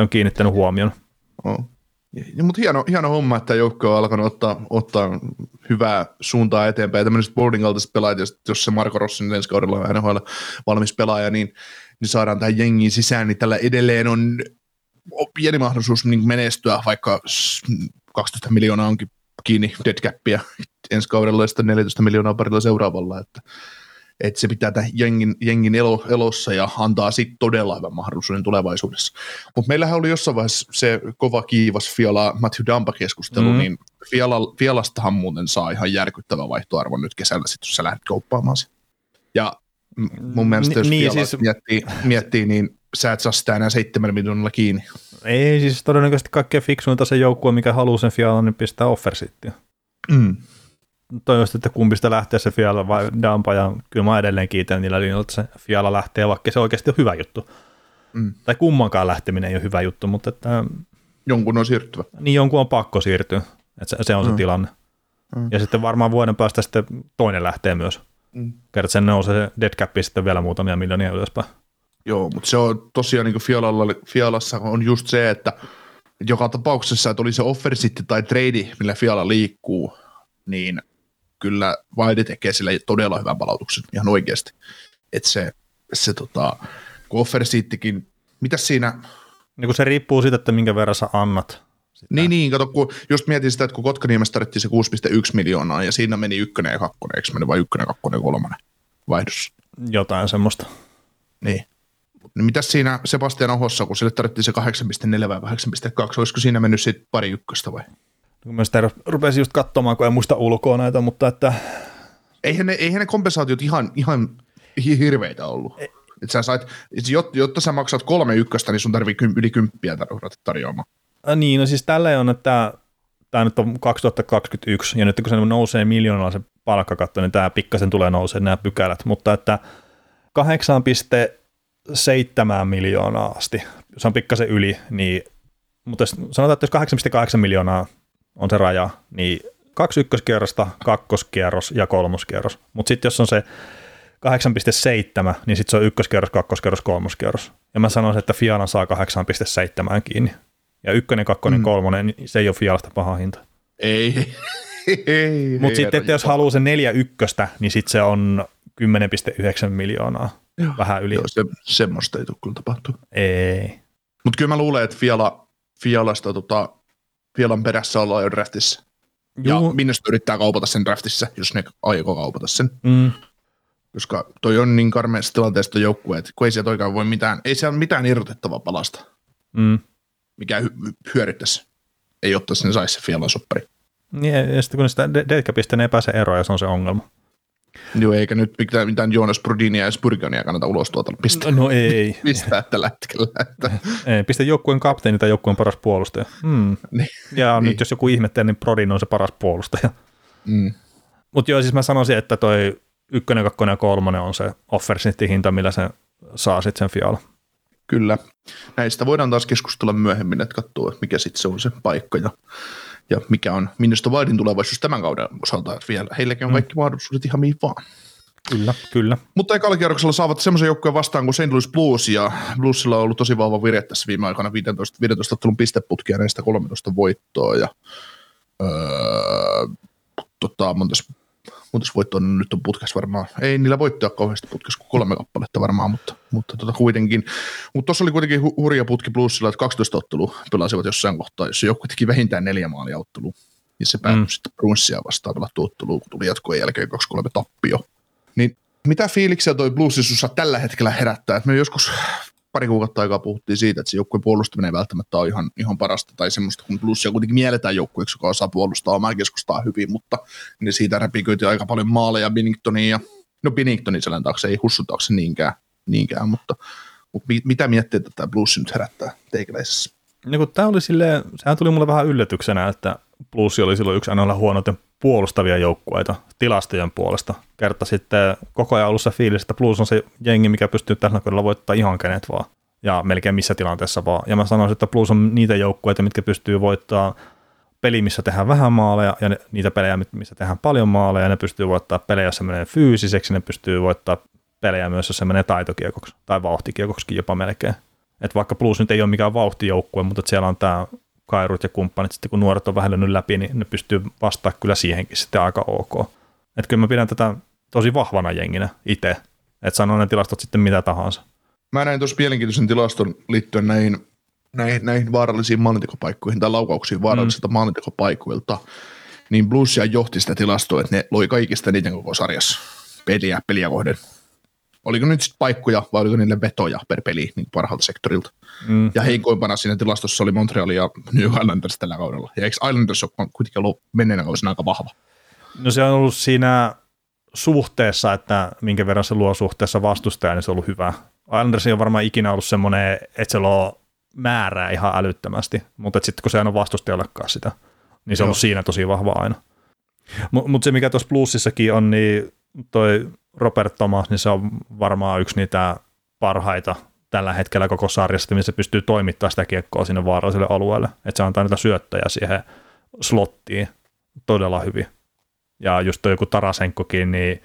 on kiinnittänyt huomion. Ja, mutta hieno homma, että joukko on alkanut ottaa hyvää suuntaa eteenpäin. Tämmöiset Boldin kaltaiset pelaajat, jos se Marko Rossin ensi kaudella NHL valmis pelaaja, niin saadaan tähän jengiin sisään, niin tällä edelleen on pieni mahdollisuus niin menestyä, vaikka 12 miljoonaa onkin kiinni deadcappia ensi kaudella ja sitten 14 miljoonaa parilla seuraavalla, että se pitää tämän jengin elossa ja antaa sitten todella hyvän mahdollisuuden tulevaisuudessa. Mutta meillähän oli jossain vaiheessa se kova kiivas Fiala-Matthew Dampa-keskustelu, niin Fialastahan muuten saa ihan järkyttävä vaihtoarvo nyt kesällä, sit, jos sä lähdet kauppaamaan sen. Ja mun mielestä jos Fiala siis miettii, niin sä et saa sitä enää 7 miljoonalla kiinni. Ei, siis todennäköisesti kaikkea fiksuinta se joukkue, mikä haluaa sen Fialan, niin pistää offersittia. Toivottavasti, että kumpista lähtee se Fiala vai Dampa, ja kyllä mä edelleen kiitän niillä linjoilla, että se Fiala lähtee, vaikka se oikeasti on hyvä juttu. Tai kummankaan lähteminen ei ole hyvä juttu, mutta että jonkun on siirtyvä. Niin, jonkun on pakko siirtyä, että se on se tilanne. Ja sitten varmaan vuoden päästä sitten toinen lähtee myös. Kertaa sen nousee se deadcapi sitten vielä muutamia miljoonia ylöspäin. Joo, mutta se on tosiaan niin kuin Fialassa on just se, että joka tapauksessa, että oli se offersitti tai trade, millä Fiala liikkuu, niin kyllä Vaide tekee sille todella hyvän palautuksen ihan oikeasti. Että se kun offersittikin, mitä siinä? Niin se riippuu siitä, että minkä verran sä annat. Niin, kato, kun just mietin sitä, että kun Kotkaniemestä tarvittiin se 6,1 miljoonaa, ja siinä meni 1 ja 2, eikö meni vain 1, 2, 3 vaihdossa? Jotain semmoista. Niin. Niin mitäs siinä Sebastian Ahossa, kun sille tarvittiin se 8,4 vai 8,2, olisiko siinä mennyt sitten pari ykköstä vai? Mä sitä rupesin just katsomaan, kun en muista ulkoa näitä, mutta että Eihän ne kompensaatiot ihan hirveitä ollut. Et sä sait, jotta sä maksat 3 ykköstä, niin sun tarvii yli 10 tarjoamaan. Niin, no siis tälleen on, että tämä nyt on 2021, ja nyt kun se nousee miljoonalla se palkkakatto, niin tämä pikkasen tulee nousee nämä pykälät, mutta että 8,7 miljoonaa asti, se on pikkasen yli, niin, mutta sanotaan, että jos 8,8 miljoonaa on se raja, niin 2 ykköskierrosta, 2 kierros ja 3 kierros. Mutta sitten jos on se 8,7, niin sitten se on 1 kierros, 2 kierros, 3 kierros. Ja mä sanoisin, että Fialan saa 8,7 kiinni. Ja 1, 2, 3, niin se ei ole Fialasta paha hinta. Ei. Mutta sitten, että jos haluaa se 4 ykköstä, niin sitten se on 10,9 miljoonaa. Joo, vähän yli. Joo, semmoista ei tule kyllä tapahtua. Ei. Mutta kyllä mä luulen, että Fialan perässä ollaan jo draftissa. Joo. Ja Minnesota yrittää kaupata sen draftissa, jos ne aikoo kaupata sen. Koska toi on niin karmeessa tilanteessa joukkue, että kun ei sieltä oikein voi mitään, ei siellä mitään irrotettavaa palasta, mikä hyödyttäisi. Ei ottaisi, ne saisi se Fialan soppari. Niin, ja sitten kun sitä deadcapista ne ei pääse eroon, ja se on se ongelma. Joo, eikä nyt mitään Joonas Brodinia ja Spurgeonia kannata ulos tuolta pistää. No ei. Pistää tällä hetkellä. Ei, pistä joukkueen kapteeni tai joukkueen paras puolustaja. Niin. Ja nyt jos joku ihmettelee, niin Brodin on se paras puolustaja. Mutta joo, siis mä sanoisin, että toi 1, 2 ja 3 on se offersittihinta, millä se saa sitten sen Fiala. Kyllä. Näistä voidaan taas keskustella myöhemmin, että katsoo, mikä sitten se on se paikka ja mikä on Minnesota Wildin tulevaisuus tämän kauden osalta vielä. Heilläkin on kaikki mahdollisuudet ihan mihin vaan. Kyllä. Mutta ekalla kierroksella saavat semmoisen joukkojen vastaan kuin St. Louis Blues, ja Bluesilla on ollut tosi vahva vire tässä viime aikana, 15 ottelun pisteputkia, näistä 13 voittoa, ja montas voittoa nyt on putkessa varmaan. Ei niillä voittoja kauheasti putkessa kuin 3 kappaletta varmaan, mutta kuitenkin. Mutta tuossa oli kuitenkin hurja putki Bluesilla, että 12 ottelua pelasivat jossain kohtaa, jos joku teki vähintään 4 maalia ottelua. ja se päätyi sitten Bruinsia vastaan pelattu ottelu, kun tuli jatkojen jälkeen 2-3 tappio. Niin mitä fiiliksiä toi Bluesissa tällä hetkellä herättää? Et me joskus pari kuukautta aikaa puhuttiin siitä, että se joukkueen puolustaminen ei välttämättä ole ihan parasta tai semmoista, kun Bluesia kuitenkin mielletään joukkueeksi, joka osaa puolustaa omaa keskustaa hyvin, mutta niin siitä räpiköitiin aika paljon maaleja Binningtoniin ja no Binningtonin selän taakse, ei Hussun taakse niinkään, mutta mitä mietteitä tämä Blues nyt herättää teikäläisessä? No kun tämä oli silleen, sehän tuli mulle vähän yllätyksenä, että Blues oli silloin yksi ainoa huonoiten puolustavia joukkueita tilastojen puolesta. Kerta sitten koko ajan ollut se fiilis, että Blues on se jengi, mikä pystyy tällä kohdalla voittaa ihan kenet vaan ja melkein missä tilanteessa vaan. Ja mä sanoisin, että Blues on niitä joukkueita, mitkä pystyy voittaa peli, missä tehdään vähän maaleja ja niitä pelejä, missä tehdään paljon maaleja ja ne pystyy voittaa pelejä, jos se menee fyysiseksi, ne pystyy voittaa pelejä myös, jos se menee taitokiekoksi tai vauhtikiekoksikin jopa melkein. Että vaikka Blues nyt ei ole mikään vauhtijoukkue, mutta siellä on tämä Kairut ja kumppanit, sitten kun nuoret on vähän lönnyt läpi, niin ne pystyy vastaamaan kyllä siihenkin sitten aika ok. Että kyllä mä pidän tätä tosi vahvana jenginä itse, että sanoo ne tilastot sitten mitä tahansa. Mä näin tuossa mielenkiintoisen tilaston liittyen näihin vaarallisiin maalintekopaikkoihin tai laukauksiin vaarallisilta maalintekopaikoilta, niin Bluesia johti sitä tilastoa, että ne loi kaikista niiden koko sarjassa peliä kohden. Oliko nyt sitten paikkoja vai oliko niille vetoja per peli niin parhaalta sektorilta? Ja heikoimpana siinä tilastossa oli Montreal ja New Islanders tällä kaudella. Ja eikö Islanders ole kuitenkin ollut menneenä kaudella aika vahva? No se on ollut siinä suhteessa, että minkä verran se luo suhteessa vastustaja, niin se on ollut hyvä. Islanders ei ole varmaan ikinä ollut semmoinen, että se luo määrää ihan älyttömästi, mutta sitten kun se on vastustajallekaan sitä, niin se on ollut siinä tosi vahva aina. Mutta se mikä tuossa Bluesissakin on, niin toi Robert Thomas, niin se on varmaan yksi niitä parhaita tällä hetkellä koko sarjasta, missä se pystyy toimittamaan sitä kiekkoa sinne vaaralliselle alueelle. Että se antaa niitä syöttöjä siihen slottiin todella hyvin. Ja just tuo joku Tarasenkokin, niin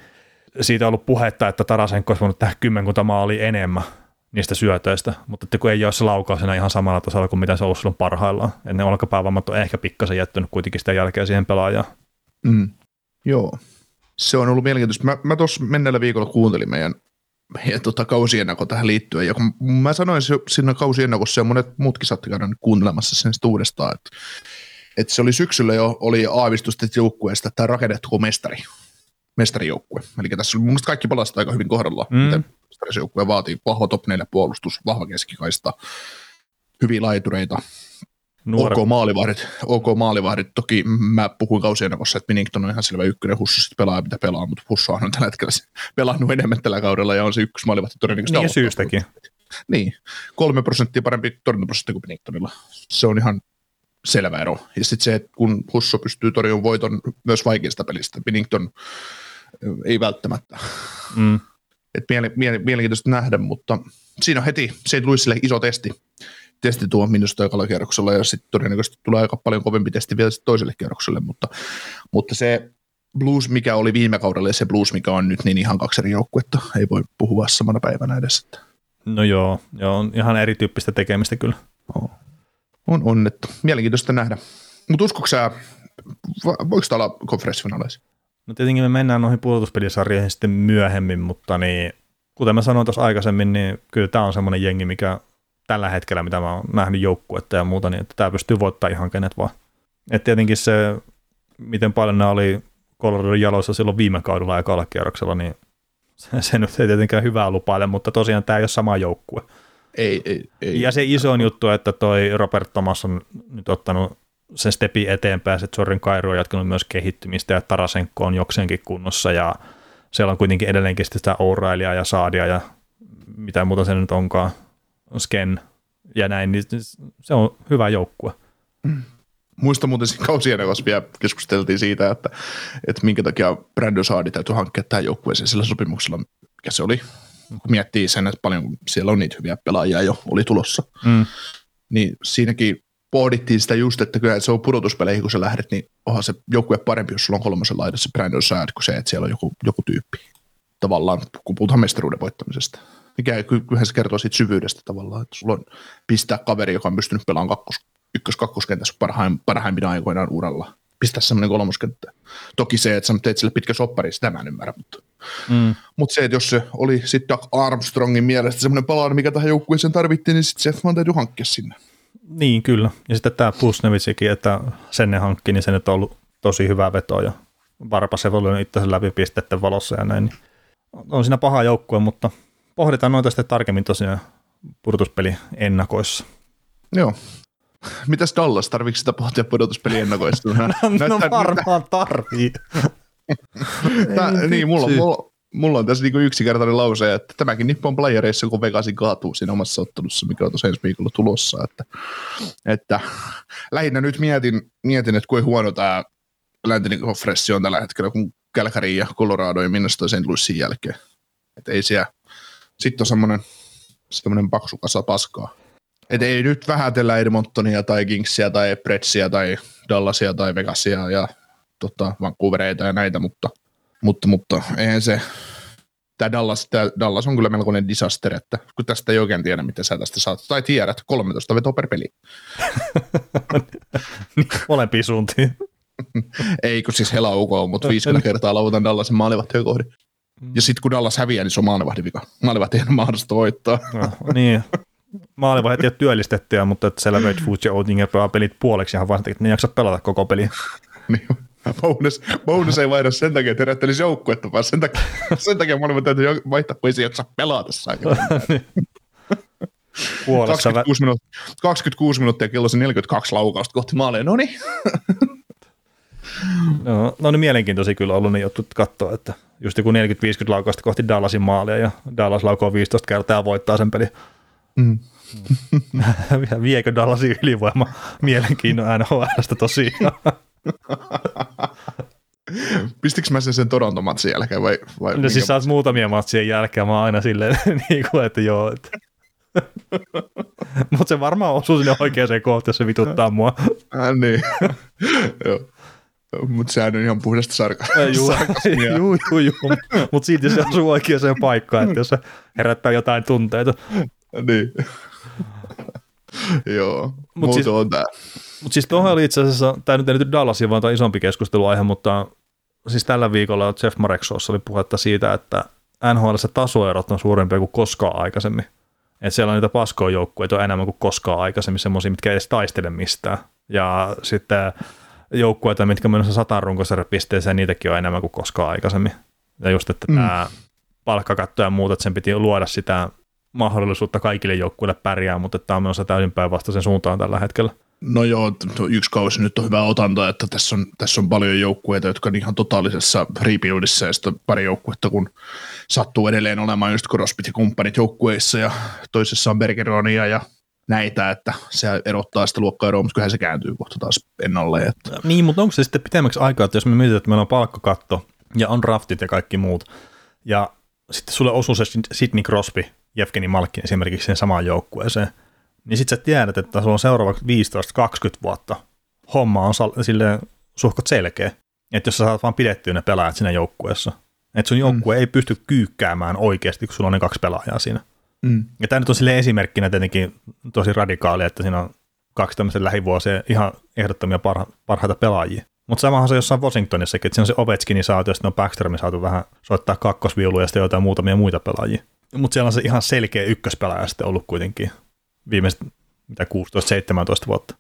siitä on ollut puhetta, että Tarasenko olisi voinut tehdä kymmenkunta maalia enemmän niistä syötöistä, mutta että kun ei ole se laukausena ihan samalla tasolla kuin mitä se on ollut silloin parhaillaan. Että ne olkapäävammat on ehkä pikkasen jättänyt kuitenkin sitä jälkeä siihen pelaajaan. Joo. Se on ollut mielenkiintoista. Mä tuossa menneellä viikolla kuuntelin meidän kausiennako tähän liittyen, ja kun mä sanoin siinä kausiennakossa, ja monet muutkin saatte käydä kuuntelemassa sen sitten uudestaan, että se oli syksyllä jo oli aavistusta joukkueesta, että tämä rakennettu mestarijoukkue. Eli tässä oli mun mielestä kaikki palaset aika hyvin kohdalla, miten mestarijoukkue vaatii vahva top 4 puolustus, vahva keskikaista, hyviä laitureita. OK maalivahdit. Toki mä puhuin kausiennakossa, että Binnington on ihan selvä ykkönen, Husso sitten pelaa mitä pelaa, mutta Husso on tällä hetkellä pelannut enemmän tällä kaudella ja on se ykkös maalivahti todennäköisesti. Niin syystäkin. Niin, 3% parempi torjuntaprosentti kuin Binningtonilla. Se on ihan selvä ero. Ja sitten se, että kun Husso pystyy torjumaan voiton myös vaikeista pelistä, Binnington ei välttämättä. Että mielenkiintoista nähdä, mutta siinä on heti St. Louisille iso testi tuo minusta ekalla kierroksella ja sitten todennäköisesti tulee aika paljon kovempi testi vielä toiselle kierrokselle, mutta se Blues, mikä oli viime kaudella ja se Blues, mikä on nyt, niin ihan kaksi eri joukkuetta, ei voi puhua samana päivänä edes. No joo, on ihan erityyppistä tekemistä kyllä. On onnettu. Mielenkiintoista nähdä. Mutta uskotko sä, voiko tämä olla konferenssifinaaleissa? No tietenkin me mennään noihin pudotuspelisarjoihin sitten myöhemmin, mutta niin, kuten mä sanoin tuossa aikaisemmin, niin kyllä tämä on semmoinen jengi, mikä tällä hetkellä, mitä mä oon nähnyt joukkuetta ja muuta, niin että tämä pystyy voittaa ihan kenet vaan. Et tietenkin se, miten paljon nämä oli Coloradon jaloissa silloin viime kaudella ekalla kierroksella, niin se nyt ei tietenkään hyvää lupaile, mutta tosiaan tämä ei ole sama joukkue. Ei. Ja se isoin juttu, että toi Robert Thomas on nyt ottanut sen stepin eteenpäin, että Sorin Kairu on jatkanut myös kehittymistä ja Tarasenko on jokseenkin kunnossa ja siellä on kuitenkin edelleenkin sitä Ourailia ja Saadia ja mitä muuta se nyt onkaan. Sken ja näin, niin se on hyvä joukkue. Muista muuten siinä kausiennakossa vielä keskusteltiin siitä, että minkä takia Brändö Saadi täytyy hankkia tähän joukkueeseen sillä sopimuksella, mikä se oli. Kun miettii sen, että paljon siellä on niitä hyviä pelaajia jo oli tulossa, niin siinäkin pohdittiin sitä just, että kyllä se on pudotuspeleihin, kun sä lähdet, niin onhan se joukkue parempi, jos sulla on kolmosen laidassa Brändö Saadi, kuin se, että siellä on joku tyyppi tavallaan, kun puhutaan mestaruuden voittamisesta. Mikä kyllähän se kertoo siitä syvyydestä tavallaan, että sulla on pistää kaveri, joka on pystynyt pelaamaan ykkös-kakkoskentässä parhaimpina aikoinaan uralla. Pistää semmoinen kolmoskenttä. Toki se, että sä teet sille pitkä soppari, sitä mä en ymmärrä. Mutta se, että jos se oli sitten Doug Armstrongin mielestä semmoinen palaari, mikä tähän joukkueeseen tarvittiin, niin sitten se vaan täytyy hankkia sinne. Niin, kyllä. Ja sitten tämä Pusnevitsikin, että sen ne hankki, niin se nyt on ollut tosi hyvä veto ja Varpasev oli itse läpi pisteiden valossa ja näin. On siinä paha joukkue, mutta pohditaan noita sitten tarkemmin tosiaan pudotuspeli ennakoissa. Joo. Mitäs Dallas, tarviiko sitä pohtia pudotuspeli ennakoissa? No varmaan tarvii. Niin, mulla on tässä niinku yksinkertainen lause, että tämäkin nippu on playereissa, kun Vegasin kaatuu siinä omassa ottelussa, mikä on tuossa ensi viikolla tulossa. Että lähinnä nyt mietin, että kuinka huono tämä läntinen konferenssi on tällä hetkellä, kun Calgaryin ja Colorado ja Minnesota St. Louisin jälkeen. Että ei siellä. Sitten on semmoinen paksu kasa paskaa. Että ei nyt vähätellä Edmontonia tai Kingsia tai Pretsia tai Dallasia tai Vegasia ja Vancouvereita ja näitä, mutta eihän se, Dallas on kyllä melkoinen disaster, että kun tästä ei oikein tiedä, mitä sä tästä saat, tai tiedät, 13 vetoa per peli. Olempi suuntiin. Ei, kun siis helaukoon, mutta 50 kertaa lautan Dallasin maalivahteen kohden. Ja sitten kun Dallas häviää, niin se on maalivahdin vika. Maalivahti ei ole mahdollista voittaa. No, niin. Maalivahti ei ole työllistettyä, mutta siellä Redfoods ja Oettinger pelaa pelit puoleksi ihan vaan, että ne ei jaksa pelata koko peliä. Niin. Bonus ei vaihda sen takia, että herättelisi joukkuetta, vaan sen takia molemmat täytyy vaihtaa, kun ei se jaksa pelaa tässä. 26 minuuttia kello se 42 laukausta kohti maaleen, no niin. No niin, mielenkiintoisia kyllä on ollut, niin joutuu katsoa, että just joku 40-50 laukausta kohti Dallasin maalia ja Dallas laukoo 15 kertaa ja voittaa sen pelin. Mm. Viekö Dallasin ylivoima mielenkiinnon NHL:stä tosiaan? Pistikö mä sen Toronto-matsin jälkeen vai no siis sä oot muutamia matsien jälkeen, mä oon aina silleen niin kuin, että joo. Että. Mut se varmaan osuu sinne oikeaan kohtaan, jos se vituttaa mua. Niin. Joo. Mut sehän on ihan puhdasta sarkasmia. Juu. Mut silti se osuu oikeaan paikkaan, että jos se herättää jotain tunteita. Niin. Joo, muuta on tää. Mutta siis tuohon oli itse asiassa, tämä nyt ei nyt Dallasia, vaan tämä on isompi keskusteluaihe, mutta siis tällä viikolla Jeff Mareksossa oli puhetta siitä, että NHL:ssä tasoerot on suurempia kuin koskaan aikaisemmin. Että siellä on niitä paskoja joukkueita on enemmän kuin koskaan aikaisemmin, semmoisia, mitkä ei edes taistele mistään. Ja sitten joukkueita, mitkä menossa 100 runkosarjapisteeseen, niitäkin on enemmän kuin koskaan aikaisemmin. Ja just, että tämä palkkakatto ja muuta, että sen piti luoda sitä mahdollisuutta kaikille joukkueille pärjää, mutta tämä on menossa täysin päinvastaisen suuntaan tällä hetkellä. No joo, yksi kausi nyt on hyvä otanta, että tässä on paljon joukkueita, jotka on ihan totaalisessa rebuildissa, ja sitten pari joukkuetta, kun sattuu edelleen olemaan just Crosbyt ja kumppanit joukkueissa, ja toisessa on Bergeronia ja näitä, että se erottaa sitä luokkaeroa, mutta kyllähän se kääntyy kohta taas ennalleen. Että. Niin, mutta onko se sitten pitemmäksi aikaa, että jos me mietitään, että meillä on palkkakatto, ja on draftit ja kaikki muut, ja sitten sulle osuu se Sidney Crosby, Jevgeni Malkin esimerkiksi sen samaan joukkueeseen, niin sitten sä tiedät, että sulla on seuraavaksi 15-20 vuotta homma on silleen suhkot selkeä, että jos sä saat vaan pidettyä ne pelaajat siinä joukkueessa, että sun joukkue ei pysty kyykkäämään oikeasti, kun sulla on ne kaksi pelaajaa siinä. Ja tämä nyt on silleen esimerkkinä tietenkin tosi radikaali, että siinä on kaksi tämmöisen lähivuosien ihan ehdottomia parhaita pelaajia. Mutta samahan se jossain Washingtonissakin, että siinä on se Ovechkinin saatu ja sitten on Backströmin saatu vähän soittaa kakkosviuluja ja sitten jotain muutamia muita pelaajia. Mutta siellä on se ihan selkeä ykköspelaaja sitten ollut kuitenkin viimeiset 16-17 vuotta.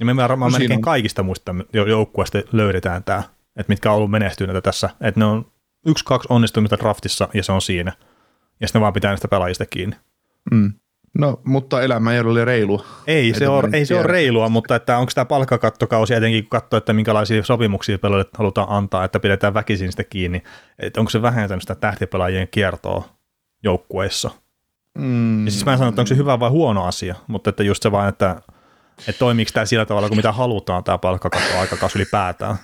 Ja me varmaan melkein kaikista muista joukkueista löydetään tämä, että mitkä on ollut menestyneitä tässä. Että ne on 1-2 onnistumista draftissa ja se on siinä. Ja sitten ne vaan pitää niistä pelaajista kiinni. No, mutta elämä ei ole reilua. Ei se ole reilua, mutta että onko tämä palkkakattokausi jotenkin, kun katsoo, että minkälaisia sopimuksia pelaajille halutaan antaa, että pidetään väkisin sitä kiinni. Että onko se vähentänyt sitä tähtipelaajien kiertoa joukkueissa? Ja siis mä en sano, että onko se hyvä vai huono asia, mutta että just se vaan, että toimiiko tämä sillä tavalla, kuin mitä halutaan tämä palkkakattoaikakaus ylipäätään.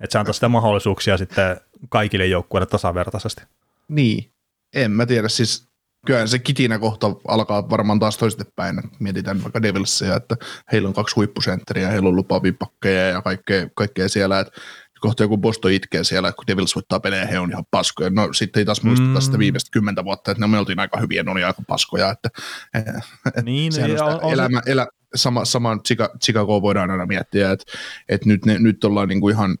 Että se antaa sitä mahdollisuuksia sitten kaikille joukkueille tasavertaisesti. Niin, en mä tiedä. Siis kyllähän se kitinä kohta alkaa varmaan taas toistepäin. Mietitään vaikka Devilsia, että heillä on kaksi huippusentteriä, heillä on lupavipakkeja ja kaikkea siellä, että kohta joku Boston itkee siellä, kun Devils voittaa pelejä, he on ihan paskoja. No sitten ei taas muisteta sitä viimeistä 10 vuotta, että me oltiin aika hyviä, ne oli aika paskoja. Että niin, samaan Chicagoa voidaan aina miettiä, että nyt ollaan niinku ihan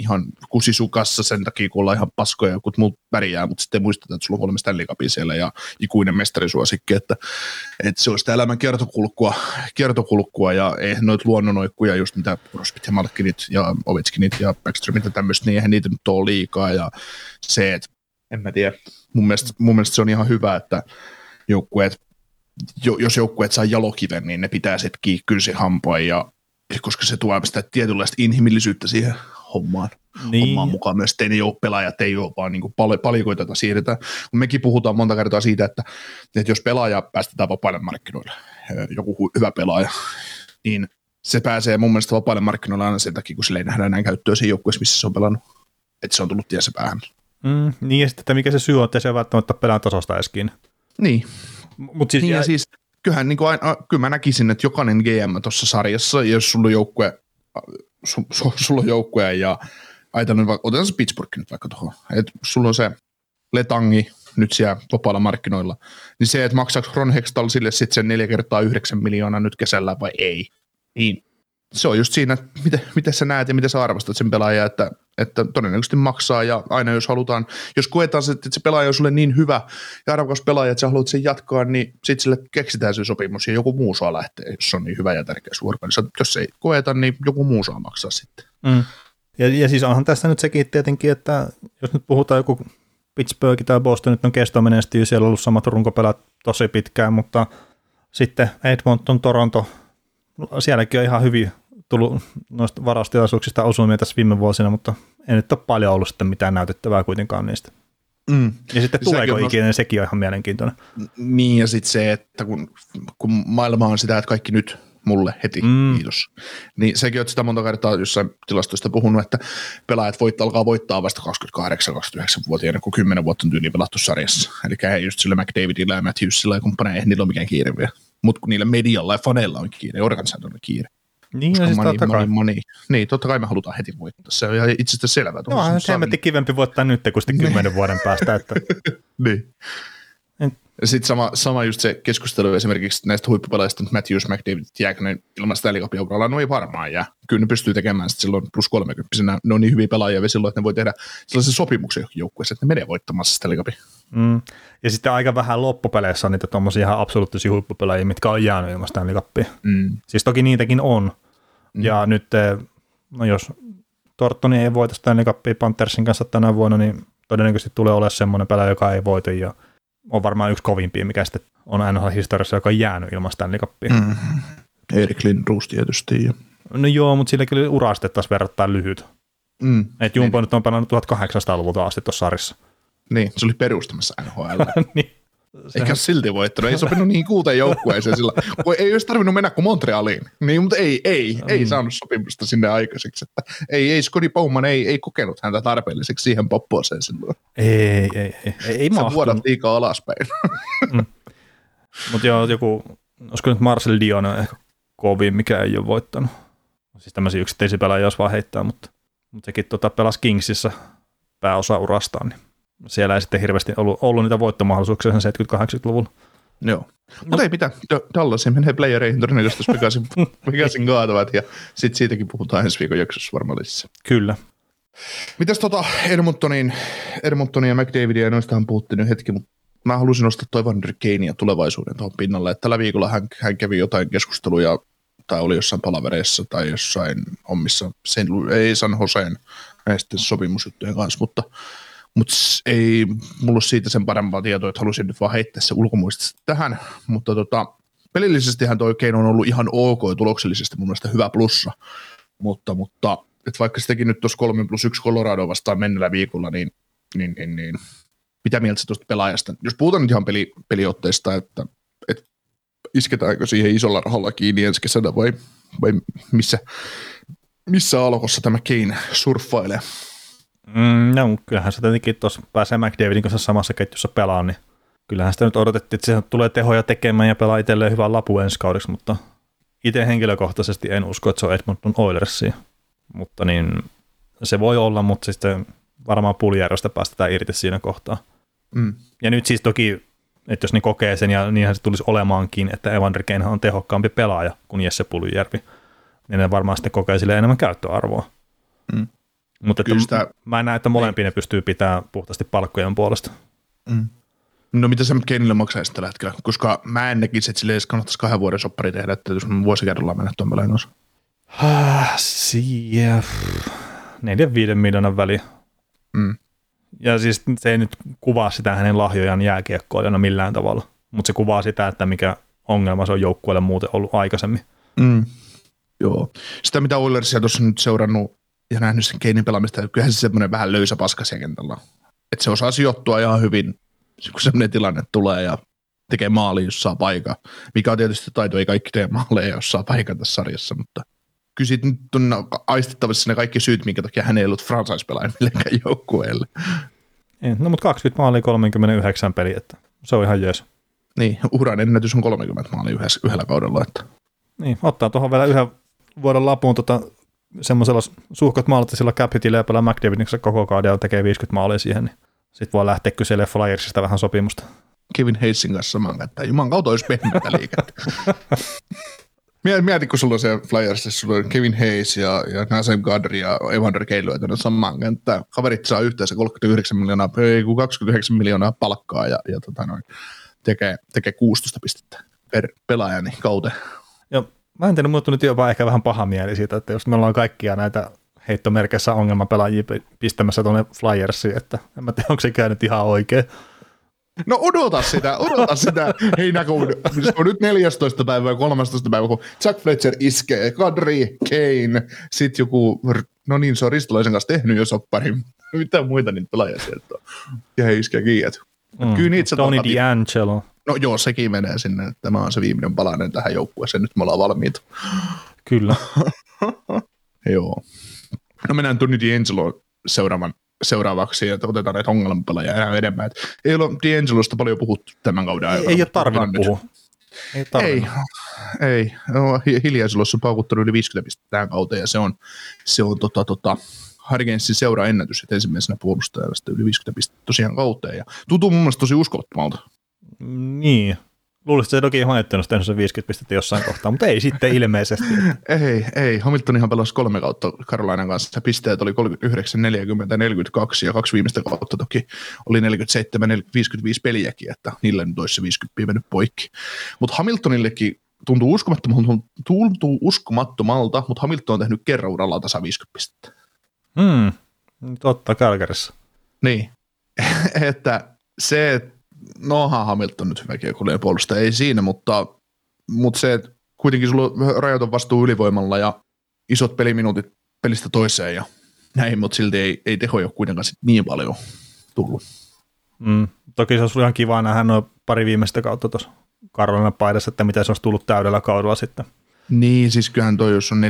ihan kusisukassa sen takia, kun ollaan ihan paskoja, jotkut muut pärjää, mutta sitten muistetaan, että sulla on huolemme Stanley Cupin siellä ja ikuinen mestarisuosikki, että se on sitä elämän kiertokulkua ja eihän noita luonnonoikkuja, just mitä Prospit ja Malkinit ja Ovechkinit ja Backstromit ja tämmöistä, niin eihän niitä nyt ole liikaa ja se, että en mä tiedä, mun mielestä se on ihan hyvä, että jos joukkueet saa jalokiven, niin ne pitää sitten kiikkyysi hampain ja koska se tuo sitä tietynlaista inhimillisyyttä siihen hommaan mukaan myös, ettei ne ole pelaajat, ei ole vaan niin palikoita, joita siirretään. Mekin puhutaan monta kertaa siitä, että jos pelaaja päästetään vapaille markkinoille, joku hyvä pelaaja, niin se pääsee mun mielestä vapaille markkinoille aina sen takia, kun sille ei nähdä enää käyttöä siinä joukkueessa, missä se on pelannut, että se on tullut tiensä päähän. Niin ja sitten, että mikä se syy on, että se ei välttämättä pelaa tasosta edeskin. Niin. Mut siis, niin ja siis kyllähän niin kyllä mä näkisin, että jokainen GM tuossa sarjassa, jos sulla on joukkue ja ajatellaan, otetaan se Pittsburgh nyt vaikka tuohon, että sulla on se Letangi nyt siellä vapailla markkinoilla, niin se, että maksaako Ron Hextall sille sitten sen 4 × 9 miljoonaa nyt kesällä vai ei, niin se on just siinä, että mitä sä näet ja mitä sä arvostat sen pelaajan, että todennäköisesti maksaa ja aina jos halutaan, jos koetaan, että se pelaaja on sulle niin hyvä ja arvokas pelaaja, että sä haluat sen jatkaa, niin sitten sille keksitään se sopimus ja joku muu saa lähteä, jos se on niin hyvä ja tärkeä suoritus. Jos ei koeta, niin joku muu saa maksaa sitten. Mm. Ja siis onhan tässä nyt sekin tietenkin, että jos nyt puhutaan joku Pittsburgh tai Boston, nyt on kestomenestyy, siellä on ollut samat runkopelät tosi pitkään, mutta sitten Edmonton, Toronto, sielläkin on ihan hyvin tullut noista varaustilaisuuksista osumia tässä viime vuosina, mutta ei nyt ole paljon ollut sitten mitään näytettävää kuitenkaan niistä. Mm. Ja sitten tuleeko ikinä, niin sekin on ihan mielenkiintoinen. Niin ja sitten se, että kun maailma on sitä, että kaikki nyt mulle heti, kiitos. Niin sekin on sitä monta kertaa jossain tilastoista puhunut, että pelaajat alkaa voittaa vasta 28-29-vuotiaana, kun 10 vuotta on tyyliin pelattu sarjassa. Eli ei just sillä McDavidillä ja Matthewsilla ja kumppaneilla, eihän niillä ole mikään kiire vielä. Mutta kun niillä medialla ja faneilla on kiire, organisaatioilla on kiire. Niin, koska moni. Niin, totta kai me halutaan heti voittaa. Se on ihan itsestä selvää. No, on hemmetti kivempi voittaa nyt kuin sitten 10 vuoden päästä. Että... niin. Sitten sama just se keskustelu esimerkiksi näistä huippupelaajista, Matthews, McDavid, jääkö ne ilman Stanley Cupin uralla, no ei varmaan jää. Kyllä ne pystyy tekemään sitten silloin +30, ne on niin hyviä pelaajia silloin, että ne voi tehdä sellaisen sopimuksen joukkueessa, että ne menee voittamaan Stanley Cupin. Mm. Ja sitten aika vähän loppupeleissä on niitä tuommoisia ihan absoluuttisia huippupelaajia, mitkä on jäänyt ilman Stanley Cupia. Siis toki niitäkin on. Ja nyt, no jos Tortoni ei voita Stanley Cupia Panthersin kanssa tänä vuonna, niin todennäköisesti tulee olemaan semmoinen pelaaja, joka ei voita ja on varmaan yksi kovimpia, mikä sitten on NHL-historiassa, joka on jäänyt ilman Stanley Cupia. Erik Lindros tietysti. Ja. No joo, mutta sillä kyllä ura sitten taas verrattain lyhyt. Että Jumbo niin. Nyt on pelannut 1800-luvulta asti tuossa sarjassa. Niin, se oli perustamassa NHL. niin. Eikä silti voittanut, ei sopinut niihin 5 joukkueeseen sillä. Ei olisi tarvinnut mennä kuin Montrealiin, niin, mutta ei saanut sopimusta sinne aikaiseksi. Että ei Scottie Bowman ei kokenut häntä tarpeelliseksi siihen popposeen silloin. Ei mahtunut. Sä vuodat liikaa alaspäin. Mutta joo, olisiko nyt Marcel Dion on ehkä kovin, mikä ei ole voittanut. Siis tämmöisiä yksittäisiä pelaajia olisi vaan heittää, mutta sekin pelasi Kingsissä pääosa urastaan, niin. Siellä ei sitten hirveästi ollut niitä voittomahdollisuuksia 70-80-luvulla. Joo. Mutta ei mitään. Dallasin menee playereihin todennäköisesti Vegasin kaatavat ja sitten siitäkin puhutaan ensi viikon jaksossa varmaan lisää. Kyllä. Mitäs Edmontonin ja McDavidin ja noistahan puhuttiin nyt hetki, mutta mä halusin nostaa toi Vander Kanea tulevaisuuden tuohon pinnalle. Tällä viikolla hän kävi jotain keskusteluja tai oli jossain palavereissa tai jossain omissa, ei San Joseen näisten sopimusjuttujen kanssa, mutta ei mulla ole siitä sen parempaa tietoa, että halusin nyt vaan heittää se ulkomuistista tähän, mutta pelillisestihän toi Keino on ollut ihan ok tuloksellisesti mun mielestä hyvä plussa, mutta et vaikka sitäkin nyt tuossa 3+1 Colorado vastaan mennellä viikolla, niin mitä mieltä tuosta pelaajasta? Jos puhutaan nyt ihan peliotteista, että isketäänkö siihen isolla rahalla kiinni ensi kesänä vai missä alkossa tämä Keino surffailee? No kyllähän se tietenkin tuossa pääsee McDavidin kanssa samassa ketjussa pelaan, niin kyllähän sitä nyt odotettiin, että se tulee tehoja tekemään ja pelaa itselleen hyvän lapun ensi kaudeksi, mutta itse henkilökohtaisesti en usko, että se on Edmonton Oilersia, mutta niin se voi olla, mutta sitten varmaan Puljärvestä päästetään irti siinä kohtaa. Ja nyt siis toki, että jos ne kokee sen ja niinhän se tulisi olemaankin, että Evander Kane on tehokkaampi pelaaja kuin Jesse Puljärvi, niin ne varmaan sitten kokee sille enemmän käyttöarvoa. Mutta mä näen, että molempia ne pystyy pitämään puhtaasti palkkojen puolesta. Mm. No mitä sä Kenille maksaisit tällä hetkellä? Koska mä en näkisi, että sille edes kannattaisi 2 vuoden soppari tehdä, että jos vuosikerrallaan mennä tuon lainoissa. 4-5 miljoonan väliin. Mm. Ja siis se ei nyt kuvaa sitä hänen lahjojaan jääkiekkoilijana millään tavalla, mutta se kuvaa sitä, että mikä ongelma se on joukkueelle muuten ollut aikaisemmin. Mm. Joo. Sitä mitä Oilersia tuossa nyt seurannut ja nähnyt sen Keinin pelaamista, kyllähän se semmoinen vähän löysä paska siellä kentällä. Että se osaa sijoittua ihan hyvin, kun semmoinen tilanne tulee ja tekee maali, jos saa paikan. Mikä on tietysti taito, ei kaikki tee maaleja, jos saa paikan tässä sarjassa, mutta kyllä siitä nyt on aistettavissa ne kaikki syyt, minkä takia hän ei ollut franchise-pelaaja millekään joukkueelle. No mutta 20 maalia 39 peliä, että se on ihan jees. Niin, uran ennätys on 30 maalia yhdellä kaudella. Että. Niin, ottaa tuohon vielä yhden vuoden lapuun semmoisella suhkat maalittisella cap-hitillä ja pelaa McDavidin koko kaudella tekee 50 maalia siihen, niin sitten voi lähteä kyselemään Flyersista vähän sopimusta. Kevin Hayesin kanssa samaan kättä. Juman kautta olisi pehmeätä liikettä. Mieti, kun sulla on se Flyersissa, sulla on Kevin Hayes ja Nazem Kadri ja Evander Keilu, että samaan kenttään. Kaverit saa yhteensä 29 miljoonaa palkkaa ja tekee 16 pistettä per pelaaja niin kauteen. Ja mä en tiedä, mulle tuli jopa ehkä vähän paha mieli siitä, että jos me ollaan kaikkia näitä heittomerkeissä ongelmapelaajia pistämässä tuonne Flyersiin, että en mä tiedä, onko se käynyt ihan oikein. No odota sitä. Heinäkuun, se on nyt 14. päivää, 13. päivää, kun Jack Fletcher iskee, Kadri, Kane, sit joku, no niin, se on Ristolaisen kanssa tehnyt jo sopparin, mitään muita niitä pelaajia sieltä on. Ja he iskee kiiät. Tony D'Angelo. No joo, sekin menee sinne, että tämä on se viimeinen palainen tähän joukkueeseen, nyt me ollaan valmiita. Kyllä. Joo. No mennään Tony D'Angelo seuraavaksi, että otetaan näitä ongelmapelaajia enää enemmän. Et ei ole D'Angelosta paljon puhuttu tämän kauden aikana. Ei ole tarvinnut puhua. Ei. No, hiljaisuudessa on paukuttanut yli 50 pistettä tähän kauteen, ja se on Hargensin seuraennätys, että ensimmäisenä puolustajasta yli 50 pistettä tosiaan kauteen, ja tuntuu mun mielestä tosi uskomattomalta. Niin. Luulisin, että se toki Hamilton olisi tehnyt sen 50 pistettä jossain kohtaa, mutta ei sitten ilmeisesti. Ei. Hamilton ihan pelasi 3 kautta Carolinan kanssa. Se pisteet oli 39, 40, 42 ja 2 viimeistä kautta toki oli 47, 55 peliäkin, että niillä nyt olisi se 50 mennyt poikki. Mutta Hamiltonillekin tuntuu uskomattomalta, mutta Hamilton on tehnyt kerran uralla tasa 50 pistettä. Totta, Kälkärissä. Niin, että se... No onhan Hamilton nyt hyvä kiekollinen puolustaja, ei siinä, mutta se, että kuitenkin sulla on rajoiton vastuu ylivoimalla ja isot peliminuutit pelistä toiseen ja näin, mutta silti ei tehoja ole kuitenkaan sit niin paljon tullut. Toki se olisi ihan kiva nähdä noin pari viimeistä kautta tuossa Karolina paidassa, että mitä se olisi tullut täydellä kaudella sitten. Niin, siis kyllähän toi, jos on